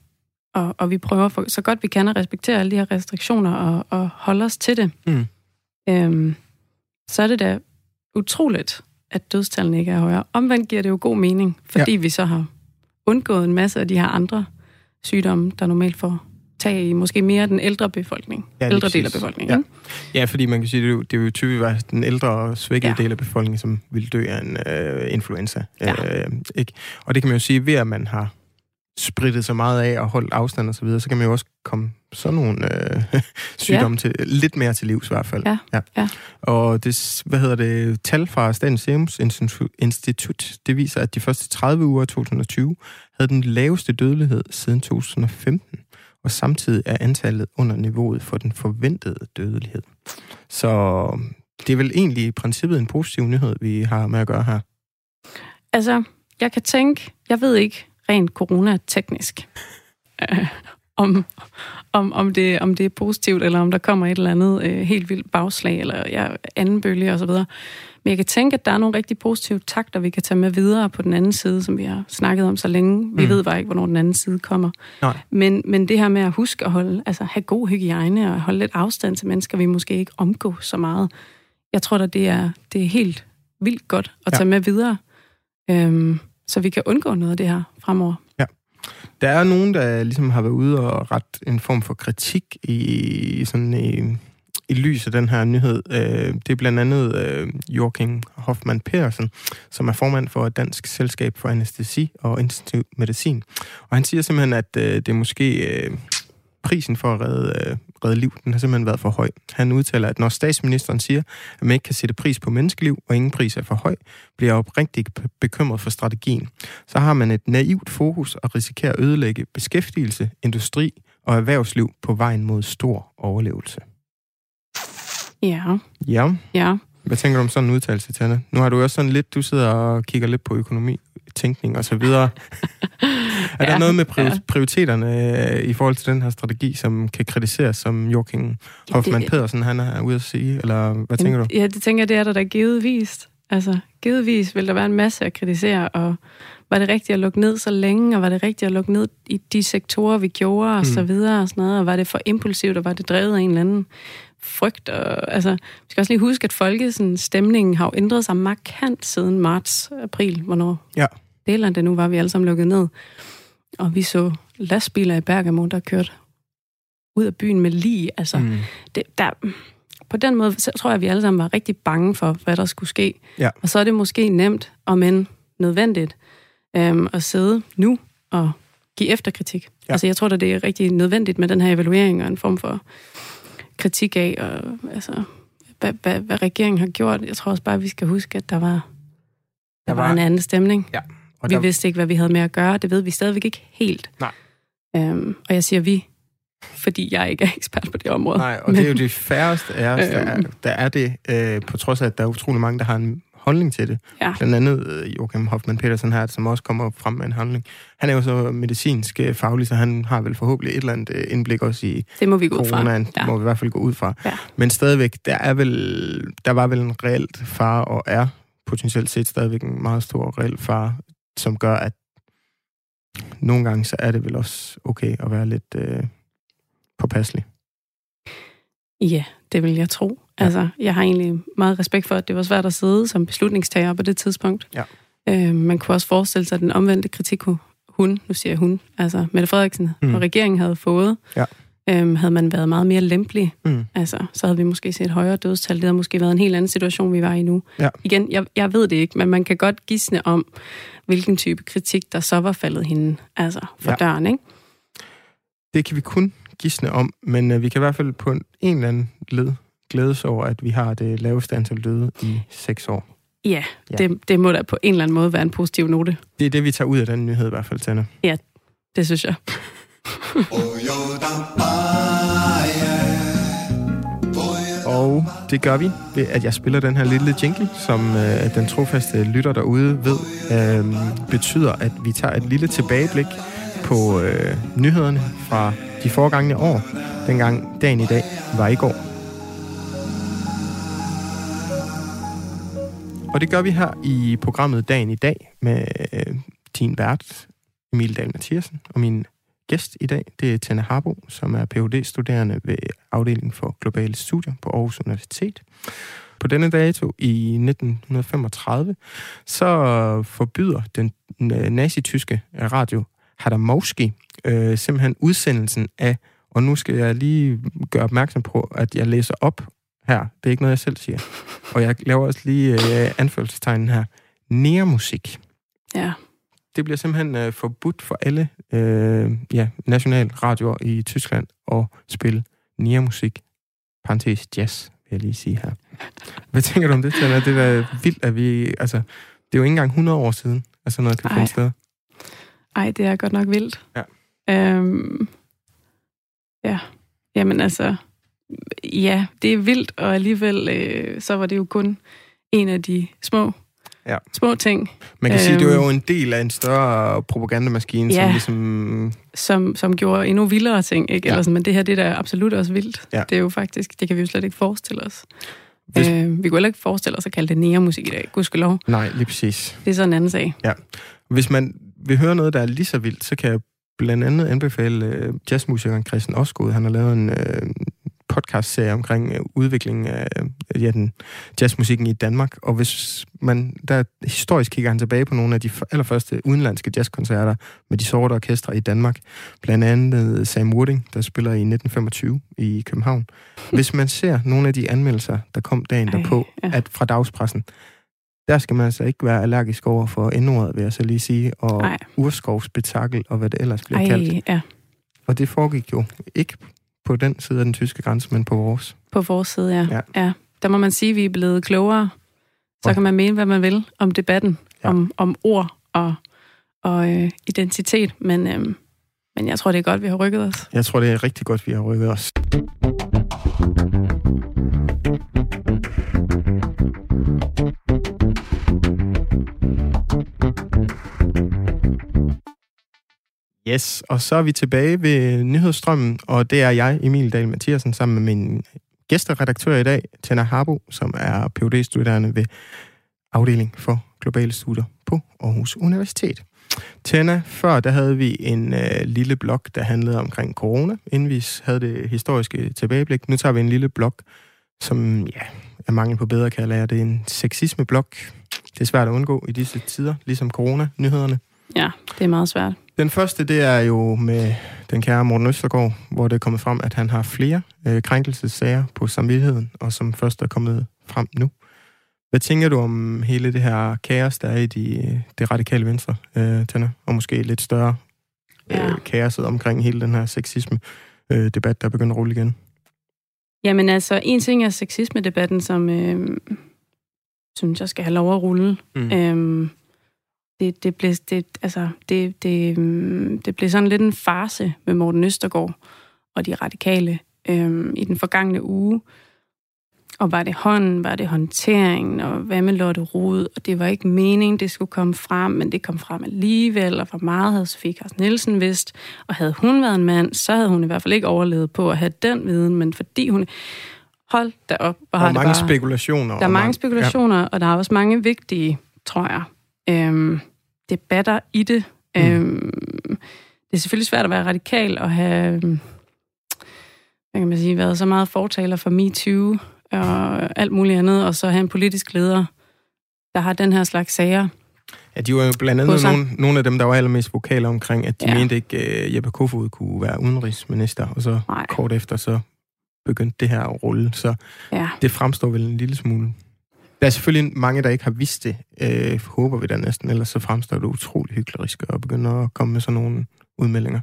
og, og vi prøver for, så godt vi kan at respektere alle de her restriktioner og, og holde os til det. Mm. Øhm, så er det da utroligt, at dødstallene ikke er højere. Omvendt giver det jo god mening, fordi ja. Vi så har undgået en masse af de her andre sygdomme, der normalt får tag i måske mere den ældre befolkning. Ja, ældre del af befolkningen. Ja. ja, fordi man kan sige, at det er jo typisk den ældre og svækkede ja. Del af befolkningen, som vil dø af en øh, influenza. Ja. Øh, ikke? Og det kan man jo sige, ved at man har sprittet så meget af og holdt afstand og så videre, så kan man jo også komme sådan nogle øh, sygdomme ja. Til, lidt mere til livs i hvert fald. Ja. Ja. Ja. Og det, hvad hedder det, tal fra Statens Serums Institut, det viser, at de første tredive uger af tyve tyve havde den laveste dødelighed siden to tusind og femten. Og samtidig er antallet under niveauet for den forventede dødelighed. Så det er vel egentlig i princippet en positiv nyhed, vi har med at gøre her. Altså, jeg kan tænke, jeg ved ikke rent coronateknisk, øh, om, om, om, det, om det er positivt, eller om der kommer et eller andet øh, helt vildt bagslag, eller ja, anden bølge osv. Men jeg kan tænke, at der er nogle rigtig positive takter, vi kan tage med videre på den anden side, som vi har snakket om så længe. Vi mm. ved bare ikke, hvornår den anden side kommer. Men, men det her med at huske at holde, altså have god hygiejne og holde lidt afstand til mennesker, vi måske ikke omgås så meget. Jeg tror da, det er, det er helt vildt godt at ja. Tage med videre, øhm, så vi kan undgå noget af det her fremover. Ja. Der er nogen, der ligesom har været ude og ret en form for kritik i sådan en... i lys af den her nyhed. Det er blandt andet Jørgen Hoffmann Petersen, som er formand for Dansk Selskab for Anæstesi og Intensiv Medicin. Og han siger simpelthen, at det er måske prisen for at redde, redde liv, den har simpelthen været for høj. Han udtaler, at når statsministeren siger, at man ikke kan sætte pris på menneskeliv, og ingen pris er for høj, bliver jeg oprigtigt bekymret for strategien. Så har man et naivt fokus og risikerer at ødelægge beskæftigelse, industri og erhvervsliv på vejen mod stor overlevelse. Ja. Ja. Ja. Hvad tænker du om sådan en udtalelse, Tenna? Nu har du også sådan lidt, du sidder og kigger lidt på økonomi, tænkning og så videre. Er ja, der noget med prioriteterne i forhold til den her strategi, som kan kritiseres, som Joachim Hoffmann Pedersen, han er ude at sige? Eller hvad tænker du? Ja, det tænker jeg, det er der, der givetvis. Altså, givetvis vil der være en masse at kritisere, og var det rigtigt at lukke ned så længe, og var det rigtigt at lukke ned i de sektorer, vi gjorde, og mm. så videre og sådan noget, og var det for impulsivt, og var det drevet af en eller anden frygt, og altså, vi skal også lige huske, at folkets stemningen har jo ændret sig markant siden marts, april, hvornår ja. Delerne det nu var, vi alle sammen lukket ned. Og vi så lastbiler i Bergamo, der kørte ud af byen med lig. Altså, mm. det, der, på den måde tror jeg, at vi alle sammen var rigtig bange for, hvad der skulle ske. Ja. Og så er det måske nemt, og men nødvendigt, øhm, at sidde nu og give efterkritik. Ja. Altså, jeg tror da, det er rigtig nødvendigt med den her evaluering og en form for kritik af, og, altså, hvad, hvad, hvad regeringen har gjort. Jeg tror også bare, vi skal huske, at der var, der der var, var en anden stemning. Ja, Og vi der... vidste ikke, hvad vi havde med at gøre. Det ved vi stadigvæk ikke helt. Nej. Øhm, og jeg siger vi, fordi jeg ikke er ekspert på det område. Nej, og det er jo de færreste af os, der, er, der er det, øh, på trods af, at der er utrolig mange, der har en holdning til det. Ja. Blandt andet øh, Jørgen Hoffmann Petersen her, som også kommer frem med en handling. Han er jo så medicinsk øh, faglig, så han har vel forhåbentlig et eller andet øh, indblik også i det må vi gå coronaen. Ud fra. Ja. Må vi i hvert fald gå ud fra. Ja. Men stadigvæk, der, er vel, der var vel en reelt fare, og er potentielt set stadigvæk en meget stor reel fare, som gør, at nogle gange, så er det vel også okay at være lidt øh, påpasselig. Ja, det vil jeg tro. Ja. Altså, jeg har egentlig meget respekt for, at det var svært at sidde som beslutningstager på det tidspunkt. Ja. Øh, man kunne også forestille sig, at den omvendte kritik hun, nu siger jeg hun, altså Mette Frederiksen mm. og regeringen havde fået, ja. øh, havde man været meget mere lempelig. Mm. Altså, så havde vi måske set højere dødstal. Det havde måske været en helt anden situation, vi var i nu. Ja. Igen, jeg, jeg ved det ikke, men man kan godt gisne om, hvilken type kritik, der så var faldet hende altså for ja. døren, ikke? Det kan vi kun gisne om, men øh, vi kan i hvert fald på en, en eller anden led glædes over, at vi har det laveste antal døde i seks år. Ja, ja. Det, det må da på en eller anden måde være en positiv note. Det er det, vi tager ud af den nyhed i hvert fald, Tenna. Ja, det synes jeg. Og det gør vi ved, at jeg spiller den her lille jingle, som øh, den trofaste lytter derude ved, øh, betyder, at vi tager et lille tilbageblik på øh, nyhederne fra de foregangne år, dengang dagen i dag var i går. Og det gør vi her i programmet Dagen i dag med øh, din vært, Emil Dahl Mathiasen, og min gæst i dag, det er Tenna Forstad-Havbo, som er P H D-studerende ved afdelingen for globale studier på Aarhus Universitet. På denne dato i nitten femogtredive, så forbyder den nazityske radio Herta Moski øh, simpelthen udsendelsen af, og nu skal jeg lige gøre opmærksom på, at jeg læser op her. Det er ikke noget, jeg selv siger. Og jeg laver også lige øh, anførselstegnen her. Nærmusik. Ja. Det bliver simpelthen øh, forbudt for alle øh, ja, nationale radioer i Tyskland at spille nærmusik. Parentes jazz, vil jeg lige sige her. Hvad tænker du om det, Tenna? Det er da vildt, at vi... Altså, det er jo ikke engang hundrede år siden, at sådan noget kan finde sted. Ej, det er godt nok vildt. Ja. Øhm, ja. Jamen altså... Ja, det er vildt, og alligevel øh, så var det jo kun en af de små, ja. små ting. Man kan æm, sige, at det var jo en del af en større propagandamaskine, ja, som ligesom... Som, som gjorde endnu vildere ting, ikke? Ja. Eller sådan, men det her, det er da absolut også vildt. Ja. Det er jo faktisk, det kan vi jo slet ikke forestille os. Hvis... Øh, vi kunne heller ikke forestille os at kalde det nærmusik i dag, gudskelov. Nej, lige præcis. Det er så en anden sag. Ja. Hvis man vil høre noget, der er lige så vildt, så kan jeg blandt andet anbefale øh, jazzmusikeren Christian Osgood. Han har lavet en... Øh, podcast-serie omkring udviklingen af ja, den jazzmusikken i Danmark, og hvis man, der historisk kigger han tilbage på nogle af de allerførste udenlandske jazzkoncerter med de sorte orkestre i Danmark, blandt andet Sam Wooding, der spiller i nitten femogtyve i København. Hvis man ser nogle af de anmeldelser, der kom dagen derpå, Ej, ja. at fra dagspressen, der skal man altså ikke være allergisk over for endordet, vil jeg så lige sige, og Ej. urskovsspektakel, og hvad det ellers bliver Ej, kaldt. Ja. Og det foregik jo ikke på den side af den tyske grænse, men på vores. På vores side, ja. ja. ja. Der må man sige, at vi er blevet klogere. Så ja. kan man mene, hvad man vil om debatten, ja. om, om ord og, og øh, identitet. Men, øh, men jeg tror, det er godt, vi har rykket os. Jeg tror, det er rigtig godt, vi har rykket os. Yes, og så er vi tilbage ved nyhedsstrømmen, og det er jeg, Emil Dahl Mathiasen, sammen med min gæsteredaktør i dag, Tenna Forstad-Havbo, som er P H D-studerende ved afdeling for globale studier på Aarhus Universitet. Tenna, før der havde vi en øh, lille blog, der handlede omkring corona, inden vi havde det historiske tilbageblik. Nu tager vi en lille blog, som ja, er mangel på bedre, kan jeg lære. Det er en sexisme-blog. Det er svært at undgå i disse tider, ligesom corona-nyhederne. Ja, det er meget svært. Den første, det er jo med den kære Morten Østergaard, hvor det er kommet frem, at han har flere øh, krænkelsessager på samvittigheden, og som først er kommet frem nu. Hvad tænker du om hele det her kaos, der er i de, det radikale venstre, øh, Tenna? Og måske lidt større ja. øh, kaoset omkring hele den her sexisme-debat, øh, der er begyndt at rulle igen? Jamen altså, en ting er sexisme-debatten, som øh, synes jeg skal have lov at rulle. Mm. Øh, det, det, blev, det, altså, det, det, det blev sådan lidt en farce med Morten Østergaard og de radikale øhm, i den forgangne uge. Og var det hånden, var det håndteringen, og hvad med Lotte Rod? Og det var ikke meningen, det skulle komme frem, men det kom frem alligevel, og hvor meget havde Sofie Carsten Nielsen vidst. Og havde hun været en mand, så havde hun i hvert fald ikke overlevet på at have den viden, men fordi hun... Hold da op. Hvor der er mange bare... spekulationer. Der er mange spekulationer, ja. Og der er også mange vigtige, tror jeg, øhm, debatter i det. Mm. Øhm, det er selvfølgelig svært at være radikal og have, hvad kan man sige, været så meget fortaler for MeToo og alt muligt andet, og så have en politisk leder, der har den her slags sager. Ja, de var jo blandt andet nogle, nogle af dem, der var allermest vokale omkring, at de ja. mente ikke, at Jeppe Kofod kunne være udenrigsminister, og så Nej. kort efter så begyndte det her at rulle, så ja. det fremstår vel en lille smule. Der er selvfølgelig mange, der ikke har vidst det, øh, håber vi da næsten, ellers så fremstår det utrolig hyklerisk og begynder at komme med sådan nogle udmeldinger.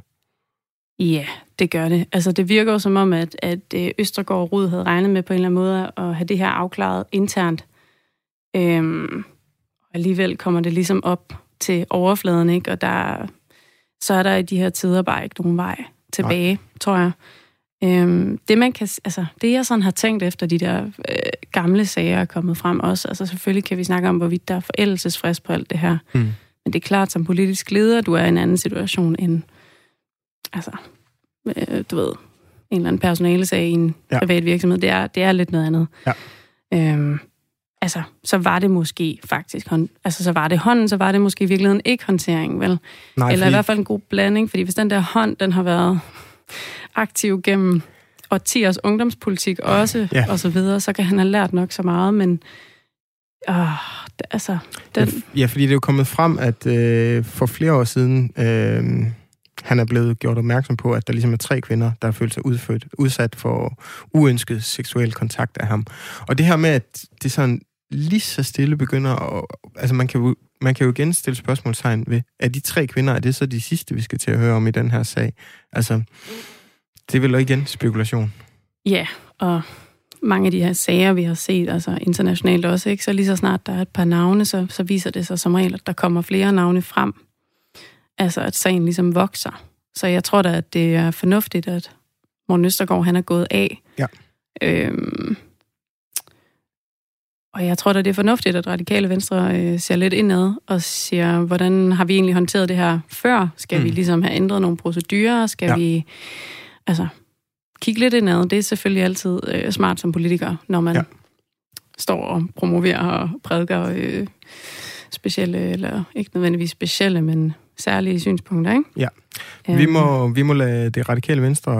Ja, det gør det. Altså, det virker jo som om, at, at Østergaard og Rud havde regnet med på en eller anden måde at have det her afklaret internt. Øhm, alligevel kommer det ligesom op til overfladen, ikke? Og der, så er der i de her tider bare ikke nogen vej tilbage, Nej. tror jeg. Øhm, det, man kan, altså, det, jeg sådan har tænkt efter de der øh, gamle sager er kommet frem også, altså selvfølgelig kan vi snakke om, hvorvidt der er forældelsesfrist på alt det her. Mm. Men det er klart, som politisk leder, du er i en anden situation end altså, øh, du ved, en eller anden personalesag i en ja. privat virksomhed, det er, det er lidt noget andet. Ja. Øhm, altså, så var det måske faktisk hånd, altså, så var det hånden, så var det måske i virkeligheden ikke håndtering, vel? Nej, eller fordi... i hvert fald en god blanding, fordi hvis den der hånd, den har været aktiv gennem årtiers ungdomspolitik også, ja. og så videre, så kan han have lært nok så meget, men øh, altså... Den... Ja, fordi det er jo kommet frem, at øh, for flere år siden... Øh... Han er blevet gjort opmærksom på, at der ligesom er tre kvinder, der føler sig udfødt, udsat for uønsket seksuel kontakt af ham. Og det her med, at det sådan lige så stille begynder at... Altså, man kan jo, man kan jo genstille spørgsmålstegn ved, er de tre kvinder, er det så de sidste, vi skal til at høre om i den her sag? Altså, det er vel igen spekulation. Ja, og mange af de her sager, vi har set, altså internationalt også, ikke? Så lige så snart der er et par navne, så, så viser det sig som regel, at der kommer flere navne frem. Altså, at sagen ligesom vokser. Så jeg tror da, at det er fornuftigt, at Morten Østergaard, han er gået af. Ja. Øhm, og jeg tror da, det er fornuftigt, at Radikale Venstre øh, ser lidt indad og siger, hvordan har vi egentlig håndteret det her før? Skal mm. vi ligesom have ændret nogle procedurer? Skal ja. vi... Altså, kigge lidt indad. Det er selvfølgelig altid øh, smart som politiker, når man ja. står og promoverer og prædiker øh, specielle, eller ikke nødvendigvis specielle, men... særlige synspunkter, ikke? Ja. Vi må, vi må lade det radikale venstre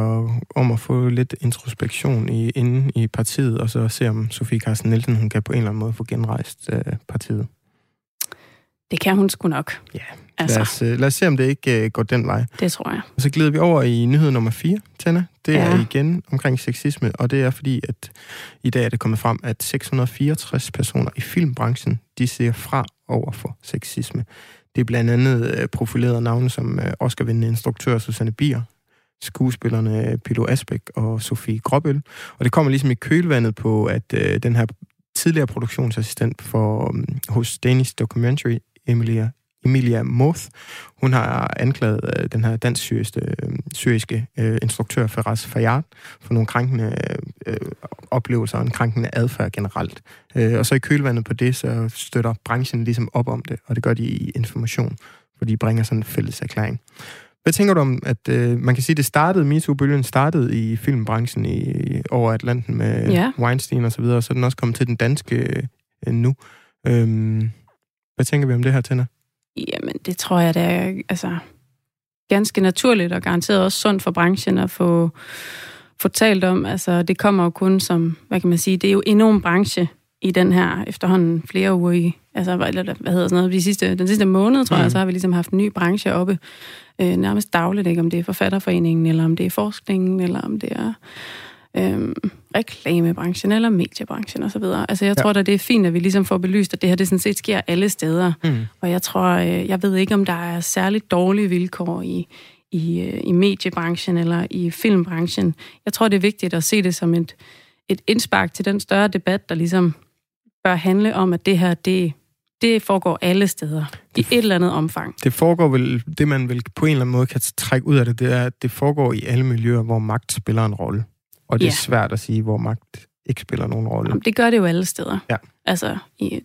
om at få lidt introspektion i, inde i partiet, og så se, om Sofie Carsten Nielsen hun kan på en eller anden måde få genrejst øh, partiet. Det kan hun sgu nok. Ja. Altså. Lad, os, lad os se, om det ikke øh, går den vej. Det tror jeg. Og så glider vi over i nyhed nummer fire, Tenna. Det ja. er igen omkring sexisme, og det er fordi, at i dag er det kommet frem, at seks hundrede og fireogtres personer i filmbranchen, de ser fra over for sexisme. Det er blandt andet profilerede navne som Oscar-vindende instruktør Susanne Bier, skuespillerne Pilou Asbæk og Sofie Gråbøl. Og det kommer ligesom i kølvandet på, at den her tidligere produktionsassistent for, hos Danish Documentary, Emilia, Emilia Moth, hun har anklaget den her dansk-syriske instruktør Faraz Fayyad for nogle krænkende oplevelser og en krænkende adfærd generelt. Og så i kølvandet på det, så støtter branchen ligesom op om det, og det gør de i Information, fordi de bringer sådan en fælles erklæring. Hvad tænker du om, at man kan sige, at det startede, MeToo-bølgen startede i filmbranchen i, over Atlanten med ja. Weinstein og så videre, og så er den også kommet til den danske nu. Hvad tænker vi om det her, Tenna? Jamen, det tror jeg, det er altså, ganske naturligt og garanteret også sundt for branchen at få, få talt om. Altså, det kommer jo kun som, hvad kan man sige, det er jo endnu en branche i den her efterhånden flere uger i, altså, hvad, hvad hedder sådan noget, de sidste, den sidste måned, tror mm. jeg, så har vi ligesom haft en ny branche oppe øh, nærmest dagligt, ikke? Om det er forfatterforeningen, eller om det er forskningen, eller om det er øh, reklamebranchen, eller mediebranchen, og så videre. Altså, jeg ja. tror da, det er fint, at vi ligesom får belyst, at det her, det sådan set sker alle steder. Mm. Og jeg tror, øh, jeg ved ikke, om der er særligt dårlige vilkår i, i, øh, i mediebranchen, eller i filmbranchen. Jeg tror, det er vigtigt at se det som et, et indspark til den større debat, der ligesom bør handle om, at det her, det det foregår alle steder, i det, et eller andet omfang. Det foregår vel, det man vel på en eller anden måde kan trække ud af det, det er, at det foregår i alle miljøer, hvor magt spiller en rolle. Og det ja. er svært at sige, hvor magt ikke spiller nogen rolle. Jamen, det gør det jo alle steder. Ja. Altså,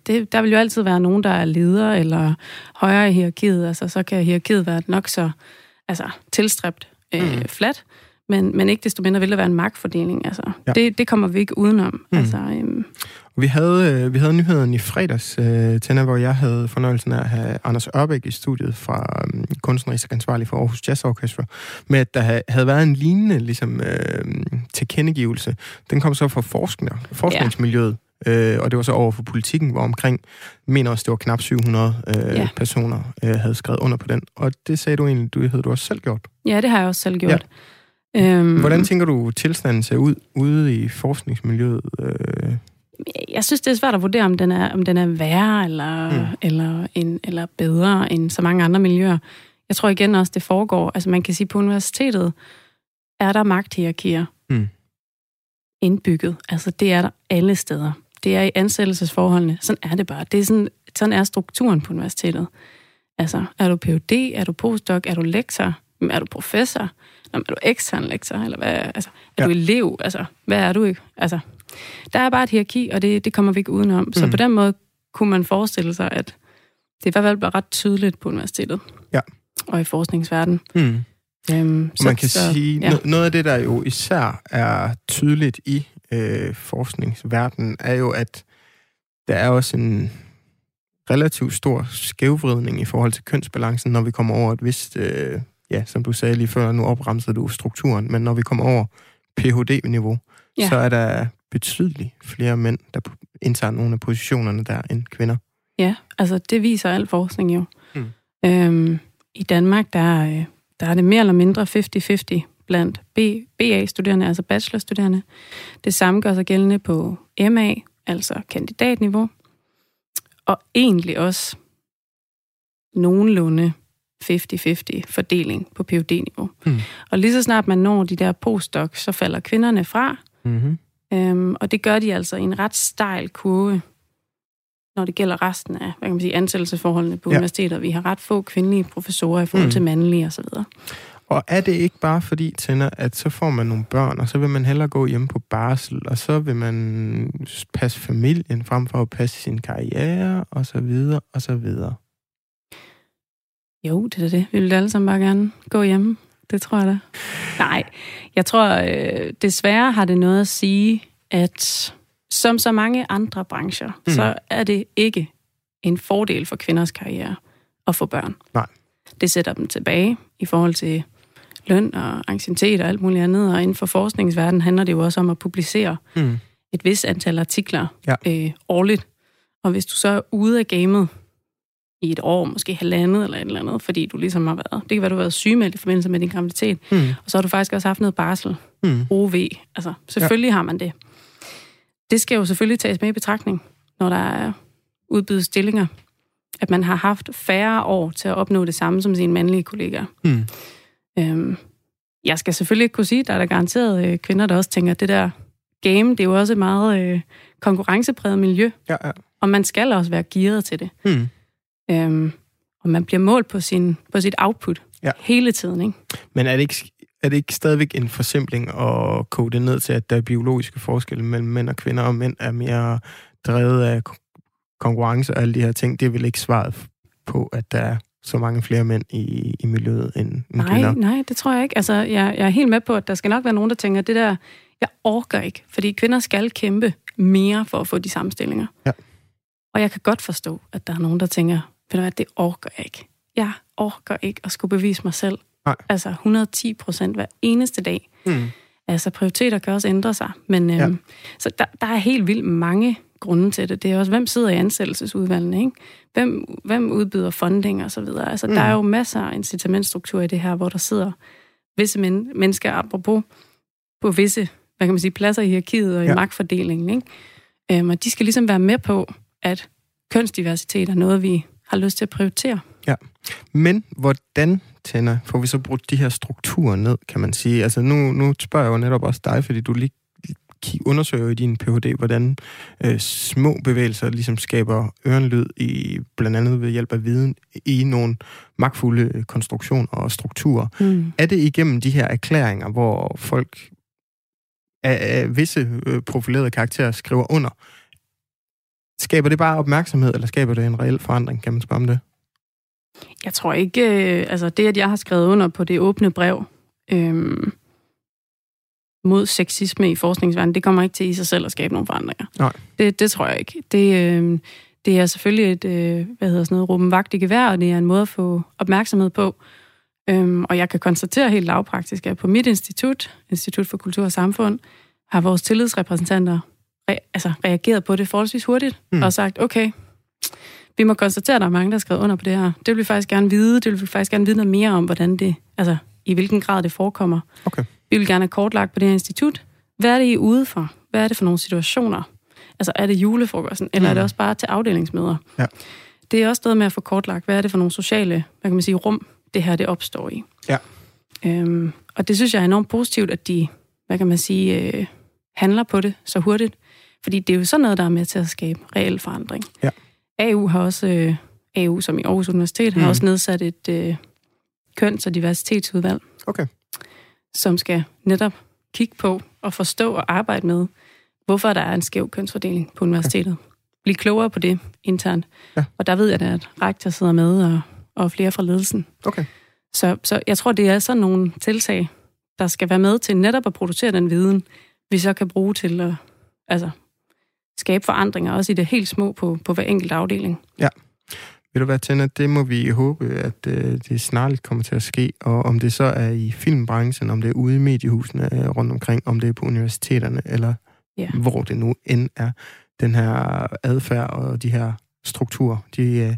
det, der vil jo altid være nogen, der er leder eller højere i hierarkiet. Altså, så kan hierarkiet være nok så altså, tilstræbt øh, mm. flat, men, men ikke desto mindre vil der være en magtfordeling. Altså, ja. det, det kommer vi ikke udenom. Mm. Altså, øh, vi havde, vi havde nyheden i fredags, Tenna, hvor jeg havde fornøjelsen af at have Anders Ørbæk i studiet fra kunstnerisk ansvarlig for Aarhus Jazz Orchestra, med at der havde været en lignende ligesom, tilkendegivelse. Den kom så fra forskere, forskningsmiljøet, ja. og det var så over for Politikken, hvor omkring, mener også, det var knap syv hundrede ja. personer, havde skrevet under på den. Og det sagde du egentlig, du havde du også selv gjort. Ja, det har jeg også selv gjort. Ja. Hvordan tænker du, tilstanden ser ud ude i forskningsmiljøet? Jeg synes, det er svært at vurdere, om den er, om den er værre eller, mm. eller, en, eller bedre end så mange andre miljøer. Jeg tror igen også, det foregår. Altså man kan sige, på universitetet er der magthierarkier mm. indbygget. Altså det er der alle steder. Det er i ansættelsesforholdene. Sådan er det bare. Det er sådan, sådan er strukturen på universitetet. Altså er du P H D, er du postdoc, er du lektor, er du professor, er du ekstern lektor, eller hvad, altså, er ja. du elev, altså hvad er du ikke? Altså... Der er bare et hierarki, og det, det kommer vi ikke udenom. Så mm. på den måde kunne man forestille sig, at det i hvert fald bliver ret tydeligt på universitetet. Ja. Og i forskningsverdenen. Mm. Øhm, så, man kan så, sige, ja. noget af det, der jo især er tydeligt i øh, forskningsverdenen, er jo, at der er også en relativt stor skævvridning i forhold til kønsbalancen, når vi kommer over et vist, øh, ja, som du sagde lige før, nu opremsede du strukturen, men når vi kommer over P H D-niveau, ja. så er der betydeligt flere mænd, der indtager nogle af positionerne der, end kvinder. Ja, altså det viser al forskning jo. Mm. Øhm, I Danmark, der, der er det mere eller mindre halvtreds halvtreds blandt B A-studerende, altså bachelorstuderende. Det samme gør sig gældende på M A, altså kandidatniveau. Og egentlig også nogenlunde halvtreds halvtreds fordeling på P H D-niveau. Mm. Og lige så snart man når de der postdoc, så falder kvinderne fra. Mm-hmm. Øhm, og det gør de altså i en ret stejl kurve, når det gælder resten af, hvad kan man sige, ansættelsesforholdene på ja. universiteter. Vi har ret få kvindelige professorer i forhold mm. til mandlige osv. Og er det ikke bare fordi, Tenna, at så får man nogle børn, og så vil man hellere gå hjem på barsel, og så vil man passe familien frem for at passe sin karriere, og så videre, og så videre? Jo, det er det. Vi vil alle sammen bare gerne gå hjemme. Det tror jeg da. Nej, jeg tror øh, desværre har det noget at sige, at som så mange andre brancher, mm. så er det ikke en fordel for kvinders karriere at få børn. Nej. Det sætter dem tilbage i forhold til løn og anciennitet og alt muligt andet, og inden for forskningsverdenen handler det jo også om at publicere mm. et vist antal artikler ja. øh, årligt. Og hvis du så er ude af gamet i et år, måske halvandet eller et eller andet, fordi du ligesom har været... Det kan være, du har været sygemeldt i forbindelse med din graviditet, mm. og så har du faktisk også haft noget barsel. Mm. O V. Altså, selvfølgelig ja. har man det. Det skal jo selvfølgelig tages med i betragtning, når der er udbydes stillinger, at man har haft færre år til at opnå det samme som sine mandlige kollegaer. Mm. Øhm, jeg skal selvfølgelig ikke kunne sige, der er der garanteret øh, kvinder, der også tænker, at det der game, det er jo også et meget øh, konkurrencepræget miljø, ja, ja. og man skal også være gearet til det. Mm. Øhm, og man bliver målt på, sin, på sit output ja. hele tiden, ikke? Men er det ikke, er det ikke stadigvæk en forsimpling at kode det ned til, at der er biologiske forskelle mellem mænd og kvinder, og mænd er mere drevet af konkurrence og alle de her ting? Det er vel ikke svaret på, at der er så mange flere mænd i, i miljøet end, end nej, kvinder? Nej, det tror jeg ikke. Altså, jeg, jeg er helt med på, at der skal nok være nogen, der tænker, det der, jeg orker ikke, fordi kvinder skal kæmpe mere for at få de samme stillinger. Ja. Og jeg kan godt forstå, at der er nogen, der tænker, det orker jeg ikke. Jeg orker ikke at skulle bevise mig selv. Nej. Altså hundrede og ti procent hver eneste dag. Mm. Altså prioriteter kan også ændre sig. Men øhm, ja. så der, der er helt vildt mange grunde til det. Det er også, hvem sidder i ansættelsesudvalgene, ikke? Hvem, hvem udbyder funding og så videre. Altså mm. der er jo masser af incitamentstruktur i det her, hvor der sidder visse men- mennesker, apropos, på visse, hvad kan man sige, pladser i hierarkiet og ja. i magtfordelingen, ikke? Øhm, og de skal ligesom være med på, at kønsdiversitet er noget, vi har lyst til at prioritere. Ja, men hvordan, Tenna, får vi så brugt de her strukturer ned, kan man sige? Altså nu, nu spørger jeg jo netop også dig, fordi du lige undersøger i din P H D, hvordan øh, små bevægelser ligesom skaber ørenlyd, i, blandt andet ved hjælp af viden, i nogle magtfulde konstruktioner og strukturer. Mm. Er det igennem de her erklæringer, hvor folk af, af visse øh, profilerede karakterer skriver under? Skaber det bare opmærksomhed, eller skaber det en reel forandring? Kan man spørge om det? Jeg tror ikke... Øh, altså det, at jeg har skrevet under på det åbne brev... Øh, mod sexisme i forskningsverdenen, det kommer ikke til i sig selv at skabe nogle forandringer. Nej. Det, det tror jeg ikke. Det, øh, det er selvfølgelig et, øh, hvad hedder sådan noget, råben vagt i gevær, og det er en måde at få opmærksomhed på. Øhm, og jeg kan konstatere helt lavpraktisk, at på mit institut, Institut for Kultur og Samfund, har vores tillidsrepræsentanter re- altså reageret på det forholdsvis hurtigt, mm. og sagt, okay, vi må konstatere, at der er mange, der har skrevet under på det her. Det vil vi faktisk gerne vide. Det vil vi faktisk gerne vide noget mere om, hvordan det, altså i hvilken grad det forekommer. Okay. Vi vil gerne have kortlagt på det her institut. Hvad er det, I er ude for? Hvad er det for nogle situationer? Altså, er det julefrokosten, eller er det også bare til afdelingsmøder? Ja. Det er også noget med at få kortlagt, hvad er det for nogle sociale, hvad kan man sige, rum, det her, det opstår i. Ja. Øhm, og det synes jeg er enormt positivt, at de, hvad kan man sige, øh, handler på det så hurtigt. Fordi det er jo sådan noget, der er med til at skabe reel forandring. Ja. A U har også, øh, A U som i Aarhus Universitet, har mm. også nedsat et øh, køns- og diversitetsudvalg. Okay. Som skal netop kigge på og forstå og arbejde med, hvorfor der er en skæv kønsfordeling på universitetet. Okay. Blive klogere på det internt. Ja. Og der ved jeg da, at rektor sidder med, og, og flere fra ledelsen. Okay. Så, så jeg tror, det er sådan nogle tiltag, der skal være med til netop at producere den viden, vi så kan bruge til at altså, skabe forandringer, også i det helt små på, på hver enkelt afdeling. Ja. Ved du hvad, Tenna, det må vi håbe, at øh, det snarligt kommer til at ske, og om det så er i filmbranchen, om det er ude i mediehusene øh, rundt omkring, om det er på universiteterne, eller yeah. hvor det nu end er, den her adfærd og de her strukturer, de, øh,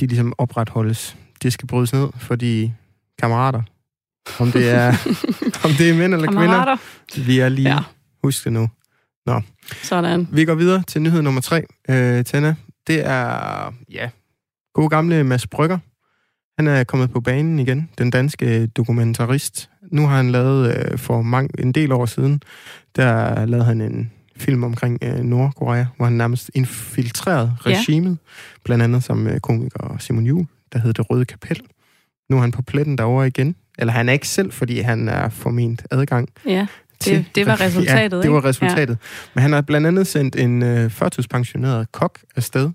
de ligesom opretholdes. Det skal brydes ned, fordi kammerater, om det er, om det er mænd eller kammerater. Kvinder, vi er lige, ja. Husk det nu. Nå. Sådan. Vi går videre til nyhed nummer tre, øh, Tenna. Det er, ja... god gamle Mads Brügger. Han er kommet på banen igen, den danske dokumentarist. Nu har han lavet for mange, en del år siden, der lavede han en film omkring Nordkorea, hvor han nærmest infiltrerede regimet, ja. Blandt andet som komiker Simon Juhl, der hed Det Røde Kapel. Nu er han på pletten derovre igen. Eller han er ikke selv, fordi han er forment adgang. Ja, det, det var resultatet. Ja, det var resultatet. Ja. Men han har blandt andet sendt en førtidspensioneret kok afsted,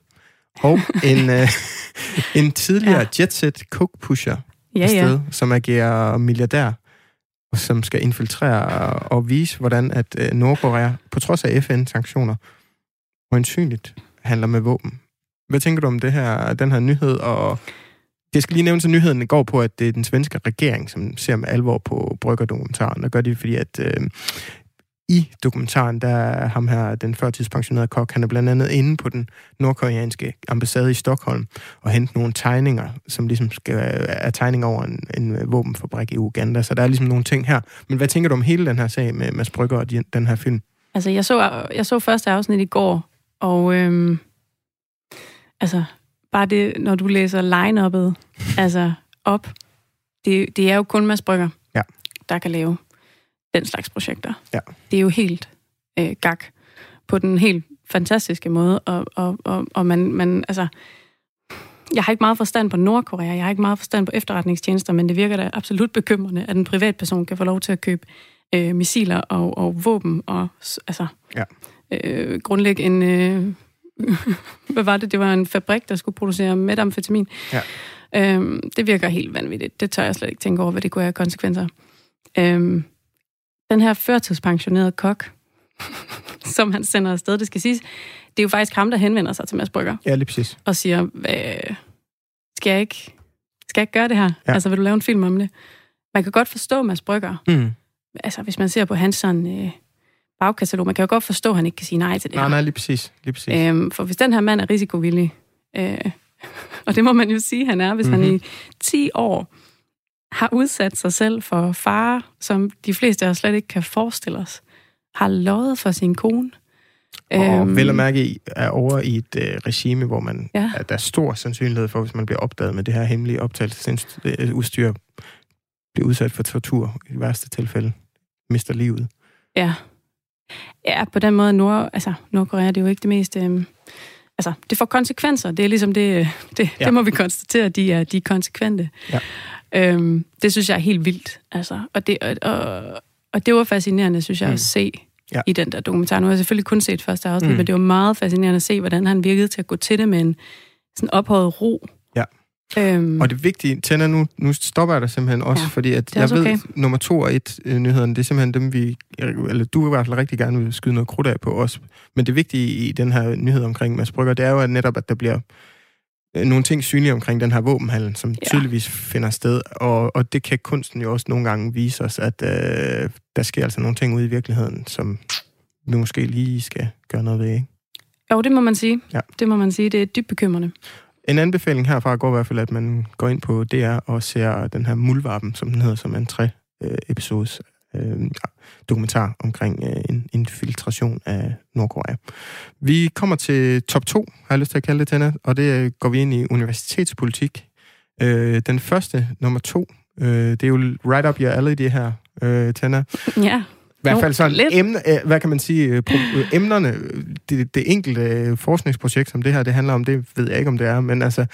og en, øh, en tidligere ja. Jetset coke-pusher ja, afsted, ja. Som agerer milliardær, og som skal infiltrere og vise, hvordan at øh, Nordkorea, på trods af F N-sanktioner, højensynligt handler med våben. Hvad tænker du om det her, den her nyhed? Og det skal lige nævnes, at nyheden går på, at det er den svenske regering, som ser med alvor på Brügger-dokumentaren, og gør det, fordi at... Øh, I dokumentaren, der er ham her, den førtidspensionerede kok, han er blandt andet inde på den nordkoreanske ambassade i Stockholm og hente nogle tegninger, som ligesom skal, er tegninger over en, en våbenfabrik i Uganda. Så der er ligesom nogle ting her. Men hvad tænker du om hele den her sag med Mads Brügger og de, den her film? Altså, jeg så, jeg så første afsnit i går, og øhm, altså, bare det, når du læser line-uppet, altså op, det, det er jo kun Mads Brügger, ja. Der kan lave den slags projekter. Ja. Det er jo helt øh, gak på den helt fantastiske måde, og, og, og, og man, man, altså, jeg har ikke meget forstand på Nordkorea, jeg har ikke meget forstand på efterretningstjenester, men det virker da absolut bekymrende, at en privatperson kan få lov til at købe øh, missiler og, og våben, og altså, ja. øh, grundlægge en, øh, hvad var det, det var en fabrik, der skulle producere metamfetamin. Ja. Øh, det virker helt vanvittigt. Det tør jeg slet ikke tænke over, hvad det kunne have konsekvenser. Øh, Den her førtidspensionerede kok, som han sender afsted, det skal siges, det er jo faktisk ham, der henvender sig til Mads Brügger. Ja, lige præcis. Og siger, skal jeg, ikke, skal jeg ikke gøre det her? Ja. Altså, vil du lave en film om det? Man kan godt forstå Mads Brügger. Mm. Altså, hvis man ser på hans sådan, øh, bagkatalog, man kan jo godt forstå, at han ikke kan sige nej til det nej, her. Nej, lige præcis. Lige præcis. Æm, for hvis den her mand er risikovillig, øh, og det må man jo sige, han er, hvis mm-hmm. han i ti år... har udsat sig selv for fare, som de fleste af os slet ikke kan forestille os, har løjet for sin kone. Og æm... vel at mærke er over i et øh, regime, hvor man, ja. Er, der er stor sandsynlighed for, hvis man bliver opdaget med det her hemmelige optagelsesudstyr, bliver udsat for tortur, i værste tilfælde mister livet. Ja, Ja, på den måde, Nord, altså, Nordkorea, det er jo ikke det mest... Øh, altså, det får konsekvenser. Det er ligesom det, det, ja. det må vi konstatere, de er, de er konsekvente. Ja. Øhm, det synes jeg er helt vildt, altså. Og det, og, og det var fascinerende, synes jeg, mm. at se ja. i den der dokumentar. Nu har jeg selvfølgelig kun set første afsnit, mm. men det var meget fascinerende at se, hvordan han virkede til at gå til det med en sådan ophøjet ro. Ja. Øhm. Og det vigtige, Tenna, nu, nu stopper jeg dig simpelthen også, ja, fordi at jeg ved, okay. nummer to og et øh, nyhederne, det er simpelthen dem, vi, eller du i hvert fald rigtig gerne vil skyde noget krudt af på os. Men det vigtige i den her nyhed omkring Mads Brügger, det er jo at netop, at der bliver øh, nogle ting synlige omkring den her våbenhandel, som ja. tydeligvis finder sted, og, og det kan kunsten jo også nogle gange vise os, at øh, der sker altså nogle ting ude i virkeligheden, som vi måske lige skal gøre noget ved, ikke? Jo, det må man sige. Ja. Det må man sige. Det er dybt bekymrende. En anbefaling herfra går i hvert fald, at man går ind på D R og ser den her Muldvarpen, som den hedder, som en tre-episodes øh, øh, dokumentar omkring øh, en infiltration af Nordkorea. Vi kommer til top to, har jeg lyst til at kalde det, Tenna, og det går vi ind i universitetspolitik. Øh, den første, nummer to, øh, det er jo right up your alley, det her, øh, Tenna. Ja. I hvert fald sådan emne, hvad kan man sige, emnerne, det, det enkelte forskningsprojekt, som det her, det handler om, det ved jeg ikke, om det er, men altså,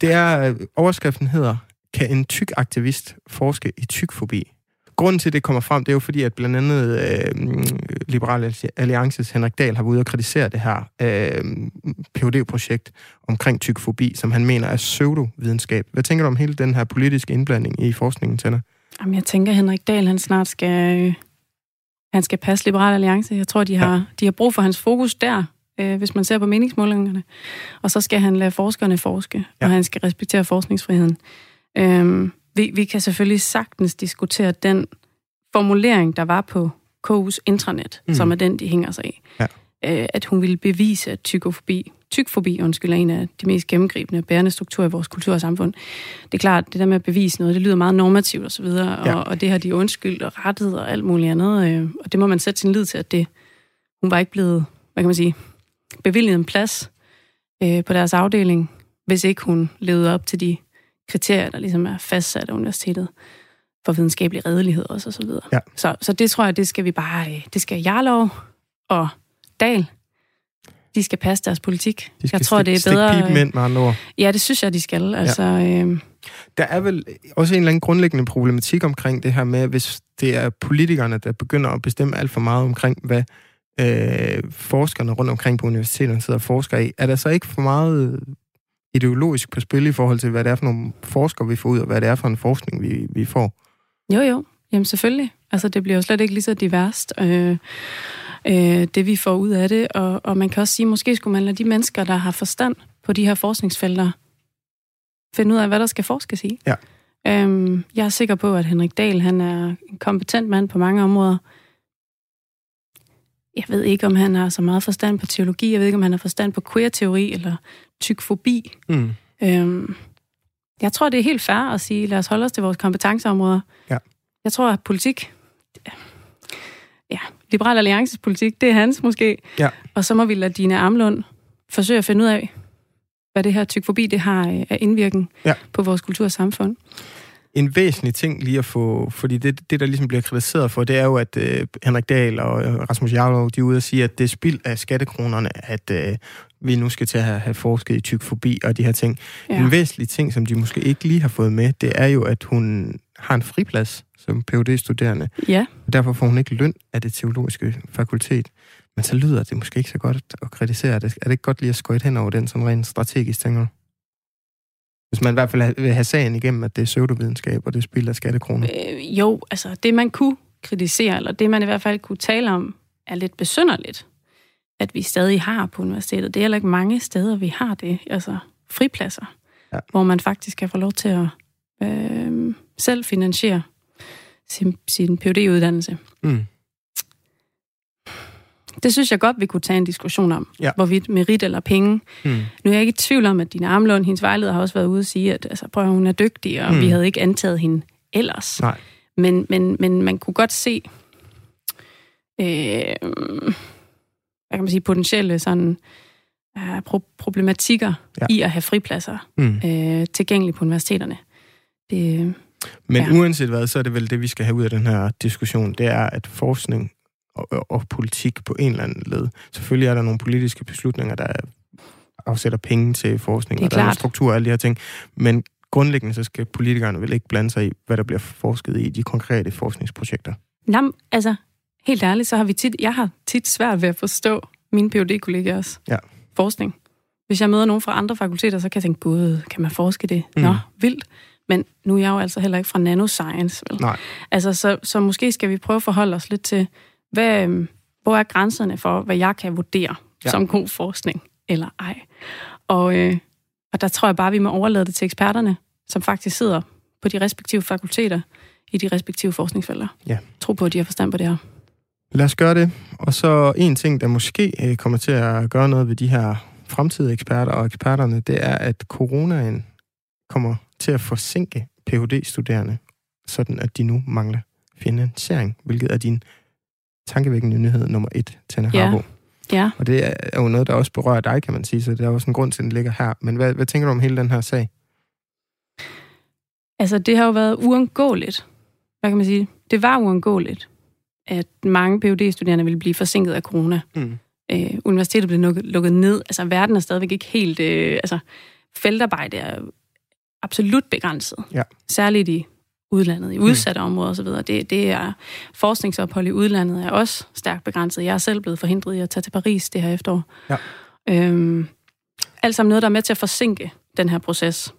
det er, overskriften hedder, kan en tyk aktivist forske i tykfobi? Grunden til, det kommer frem, det er jo fordi, at blandt andet øh, Liberal Alliances Henrik Dahl har været ude og kritisere det her øh, P H D-projekt omkring tykfobi, som han mener er pseudovidenskab. Hvad tænker du om hele den her politiske indblanding i forskningen, Tenna? Jamen, jeg tænker, Henrik Dahl, han snart skal... Han skal passe Liberal Alliance. Jeg tror, de har, ja. de har brug for hans fokus der, øh, hvis man ser på meningsmålingerne. Og så skal han lade forskerne forske, ja. og han skal respektere forskningsfriheden. Øh, vi, vi kan selvfølgelig sagtens diskutere den formulering, der var på K U's intranet, mm. som er den, de hænger sig i. Ja. Øh, at hun ville bevise, at tykofobi, tykfobi undskyld, er en af de mest gennemgribende bærende strukturer i vores kultur og samfund. Det er klart, det der med at bevise noget, det lyder meget normativt osv., og, ja. og, og det har de undskyldt og rettet og alt muligt andet, øh, og det må man sætte sin lid til, at det, hun var ikke blevet, hvad kan man sige, bevilget en plads øh, på deres afdeling, hvis ikke hun levede op til de kriterier, der ligesom er fastsat af universitetet for videnskabelig redelighed også osv. Og ja. så, så det tror jeg, det skal vi bare, øh, det skal Jarlov og Dahl. De skal passe deres politik. De jeg tror, stik, det er bedre... Stik pipen ind, med andre ord. Ja, det synes jeg, de skal. Altså, ja. øh... Der er vel også en eller anden grundlæggende problematik omkring det her med, hvis det er politikerne, der begynder at bestemme alt for meget omkring, hvad øh, forskerne rundt omkring på universiteterne sidder og forsker i. Er der så ikke for meget ideologisk på spil i forhold til, hvad det er for nogle forskere, vi får ud, og hvad det er for en forskning, vi, vi får? Jo, jo. Jamen selvfølgelig. Altså, det bliver jo slet ikke lige så diverst. Øh... det vi får ud af det, og, og man kan også sige, måske skulle man lade de mennesker, der har forstand på de her forskningsfelter, finde ud af, hvad der skal forskes i. Ja. Øhm, jeg er sikker på, at Henrik Dahl, han er en kompetent mand på mange områder. Jeg ved ikke, om han har så meget forstand på teologi, jeg ved ikke, om han har forstand på queer-teori eller tykfobi. Mm. Øhm, jeg tror, det er helt fair at sige, lad os holde os til vores kompetenceområder. Ja. Jeg tror, at politik... Ja, Liberal Alliances politik, det er hans måske. Ja. Og så må vi lade Dina Amlund forsøge at finde ud af, hvad det her tykfobi, det har af indvirkning ja. på vores kultur og samfund. En væsentlig ting lige at få, fordi det, det der ligesom bliver kritiseret for, det er jo, at øh, Henrik Dahl og Rasmus Jarlov, de er ude og sige, at det er spild af skattekronerne, at øh, vi nu skal til at have, have forsket i tykfobi og de her ting. Ja. En væsentlig ting, som de måske ikke lige har fået med, det er jo, at hun har en friplads som P H D-studerende. Ja. Derfor får hun ikke løn af det teologiske fakultet. Men så lyder det måske ikke så godt at kritisere det. Er det ikke godt lige at skøjte hen over den, sådan rent strategisk, tænker du? Hvis man i hvert fald vil have sagen igennem, at det er pseudovidenskab, og det spilder skattekroner. Øh, jo, altså det man kunne kritisere, eller det man i hvert fald kunne tale om, er lidt besynderligt, at vi stadig har på universitetet. Det er heller ikke mange steder, vi har det. Altså fripladser, ja. hvor man faktisk kan få lov til at øh, selv finansiere sin, sin P H D-uddannelse. Mm. Det synes jeg godt, vi kunne tage en diskussion om, ja. hvorvidt merit eller penge. Mm. Nu er jeg ikke i tvivl om, at Dina Amlund, hendes vejleder, har også været ude og sige, at altså, prøv, hun er dygtig, og mm. vi havde ikke antaget hende ellers. Nej. Men, men, men man kunne godt se øh, hvad kan man sige, potentielle sådan, øh, pro- problematikker ja. i at have fripladser mm. øh, tilgængelige på universiteterne. Det... Men ja. uanset hvad, så er det vel det, vi skal have ud af den her diskussion, det er, at forskning og, og politik på en eller anden led. Selvfølgelig er der nogle politiske beslutninger, der afsætter penge til forskning, og der er en struktur og alle de her ting, men grundlæggende så skal politikerne vel ikke blande sig i, hvad der bliver forsket i de konkrete forskningsprojekter. Jamen, altså, helt ærligt, så har vi tit, jeg har tit svært ved at forstå mine P H D-kollegaers ja. forskning. Hvis jeg møder nogen fra andre fakulteter, så kan jeg tænke, gud, kan man forske det? Nå, mm. vildt. Men nu er jeg jo altså heller ikke fra nanoscience, vel? Nej. Altså, så, så måske skal vi prøve at forholde os lidt til, hvad, hvor er grænserne for, hvad jeg kan vurdere ja. som god forskning eller ej? Og, øh, og der tror jeg bare, vi må overlade det til eksperterne, som faktisk sidder på de respektive fakulteter i de respektive forskningsfelter. Ja. Tro på, at de har forstand på det her. Lad os gøre det. Og så en ting, der måske kommer til at gøre noget ved de her fremtidige eksperter og eksperterne, det er, at coronaen kommer til at forsinke P H D-studerende, sådan at de nu mangler finansiering, hvilket er din tankevækkende nyhed nummer et, Tenna Forstad-Havbo. Ja. Ja. Og det er jo noget, der også berører dig, kan man sige, så der er også en grund til, at den ligger her. Men hvad, hvad tænker du om hele den her sag? Altså, det har jo været uundgåeligt. Hvad kan man sige? Det var uundgåeligt, at mange P H D-studerende ville blive forsinket af corona. Mm. Øh, universitetet blev lukket, lukket ned. Altså, verden er stadigvæk ikke helt... Øh, altså, feltarbejde er absolut begrænset. Ja. Særligt i udlandet, i udsatte mm. områder osv. Det, det er... Forskningsophold i udlandet er også stærkt begrænset. Jeg er selv blevet forhindret i at tage til Paris det her efterår. Ja. Øh, alt sammen noget, der er med til at forsinke den her proces.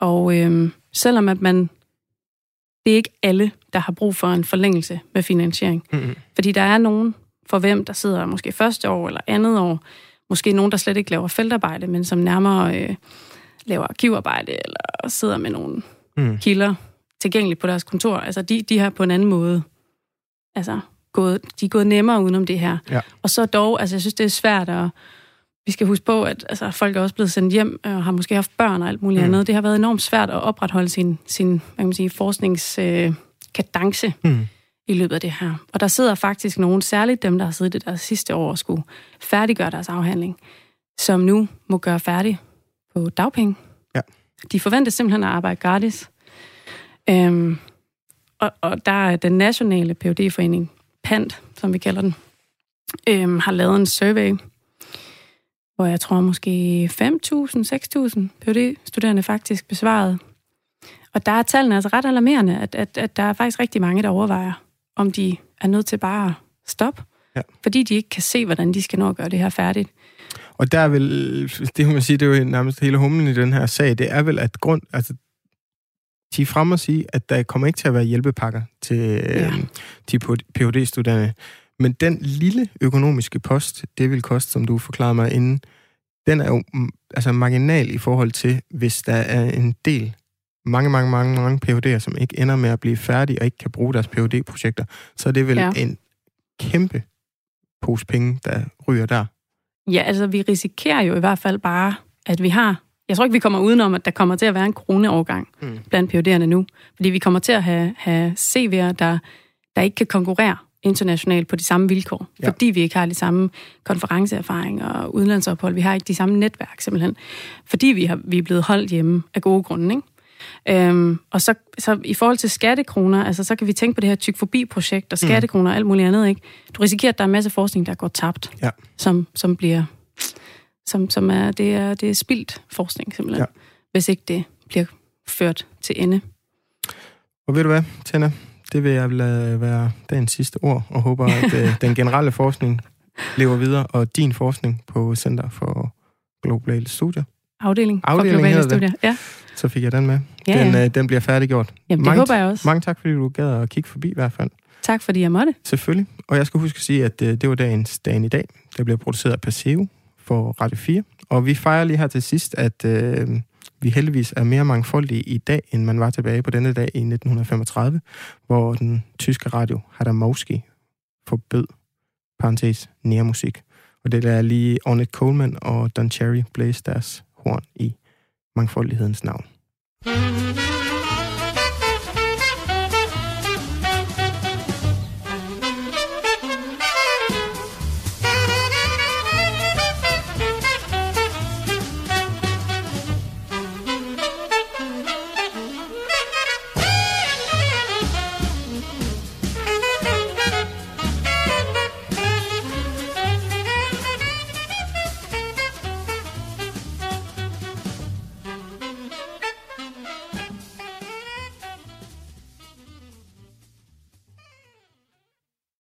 Og øh, selvom at man... Det er ikke alle, der har brug for en forlængelse med finansiering. Mm-hmm. Fordi der er nogen, for hvem der sidder måske første år eller andet år, måske nogen, der slet ikke laver feltarbejde, men som nærmere øh, laver arkivarbejde eller sidder med nogle mm. kilder tilgængeligt på deres kontor. Altså, de, de har på en anden måde altså, gået, de er gået nemmere udenom det her. Ja. Og så dog, altså, jeg synes, det er svært at... Vi skal huske på, at altså, folk er også blevet sendt hjem og har måske haft børn og alt muligt mm. andet. Det har været enormt svært at opretholde sin, sin hvad kan man sige, forskningskadence øh, mm. i løbet af det her. Og der sidder faktisk nogen, særligt dem, der har siddet det der sidste år og skulle færdiggøre deres afhandling, som nu må gøre færdig på dagpenge. Ja. De forventes simpelthen at arbejde gratis. Øhm, og, og der er den nationale P H D-forening, P A N T, som vi kalder den, øhm, har lavet en survey, hvor jeg tror måske fem tusind, seks tusind P H D-studerende faktisk besvarede. Og der er tallene altså ret alarmerende, at, at, at der er faktisk rigtig mange, der overvejer, om de er nødt til bare at stoppe, ja. fordi de ikke kan se, hvordan de skal nå at gøre det her færdigt. Og der er vel, det, man siger, det er jo nærmest hele humlen i den her sag, det er vel, at grund, altså, de er fremme at sige, at der kommer ikke til at være hjælpepakker til ja. de P H D-studerende. Men den lille økonomiske post, det vil koste, som du forklarede mig inden, den er jo altså marginal i forhold til, hvis der er en del, mange, mange, mange, mange P H D'er, som ikke ender med at blive færdige og ikke kan bruge deres P H D-projekter, så er det vel ja. en kæmpe pose penge, der ryger der. Ja, altså vi risikerer jo i hvert fald bare, at vi har... Jeg tror ikke, vi kommer udenom, at der kommer til at være en corona-årgang mm. blandt P H D'erne nu, fordi vi kommer til at have, have C V'er, der, der ikke kan konkurrere internationalt på de samme vilkår, ja. fordi vi ikke har de samme konferenceerfaring og udenlandsophold. Vi har ikke de samme netværk, simpelthen. Fordi vi, har, vi er blevet holdt hjemme af gode grunde, ikke? Øhm, og så, så i forhold til skattekroner, altså så kan vi tænke på det her tykfobi-projekt og skattekroner mm. og alt muligt andet, ikke? Du risikerer, at der er en masse forskning, der går tabt, ja. som, som bliver... Som, som er, det, er, det er spildt forskning, simpelthen. Ja. Hvis ikke det bliver ført til ende. Og ved du hvad, Tenna? Det vil jeg lade være dagens sidste ord, og håber, at øh, den generelle forskning lever videre, og din forskning på Center for Globale Studier. Afdeling, Afdeling for Globale Studier, ja. Så fik jeg den med. Ja, den, ja. Øh, den bliver færdiggjort. Jamen, det mange, håber jeg også. Mange tak, fordi du gad at kigge forbi i hvert fald. Tak, fordi jeg måtte. Selvfølgelig. Og jeg skal huske at sige, at øh, det var dagens dagen i dag. Der bliver produceret af Paseo for Radio fire. Og vi fejrer lige her til sidst, at øh, vi heldigvis er mere mangfoldige i dag, end man var tilbage på denne dag i nitten femogtredive, hvor den tyske radio Herta Moski forbød, parentes, nærmusik. Og det der er lige Ornette Coleman og Don Cherry blæste deres horn i mangfoldighedens navn.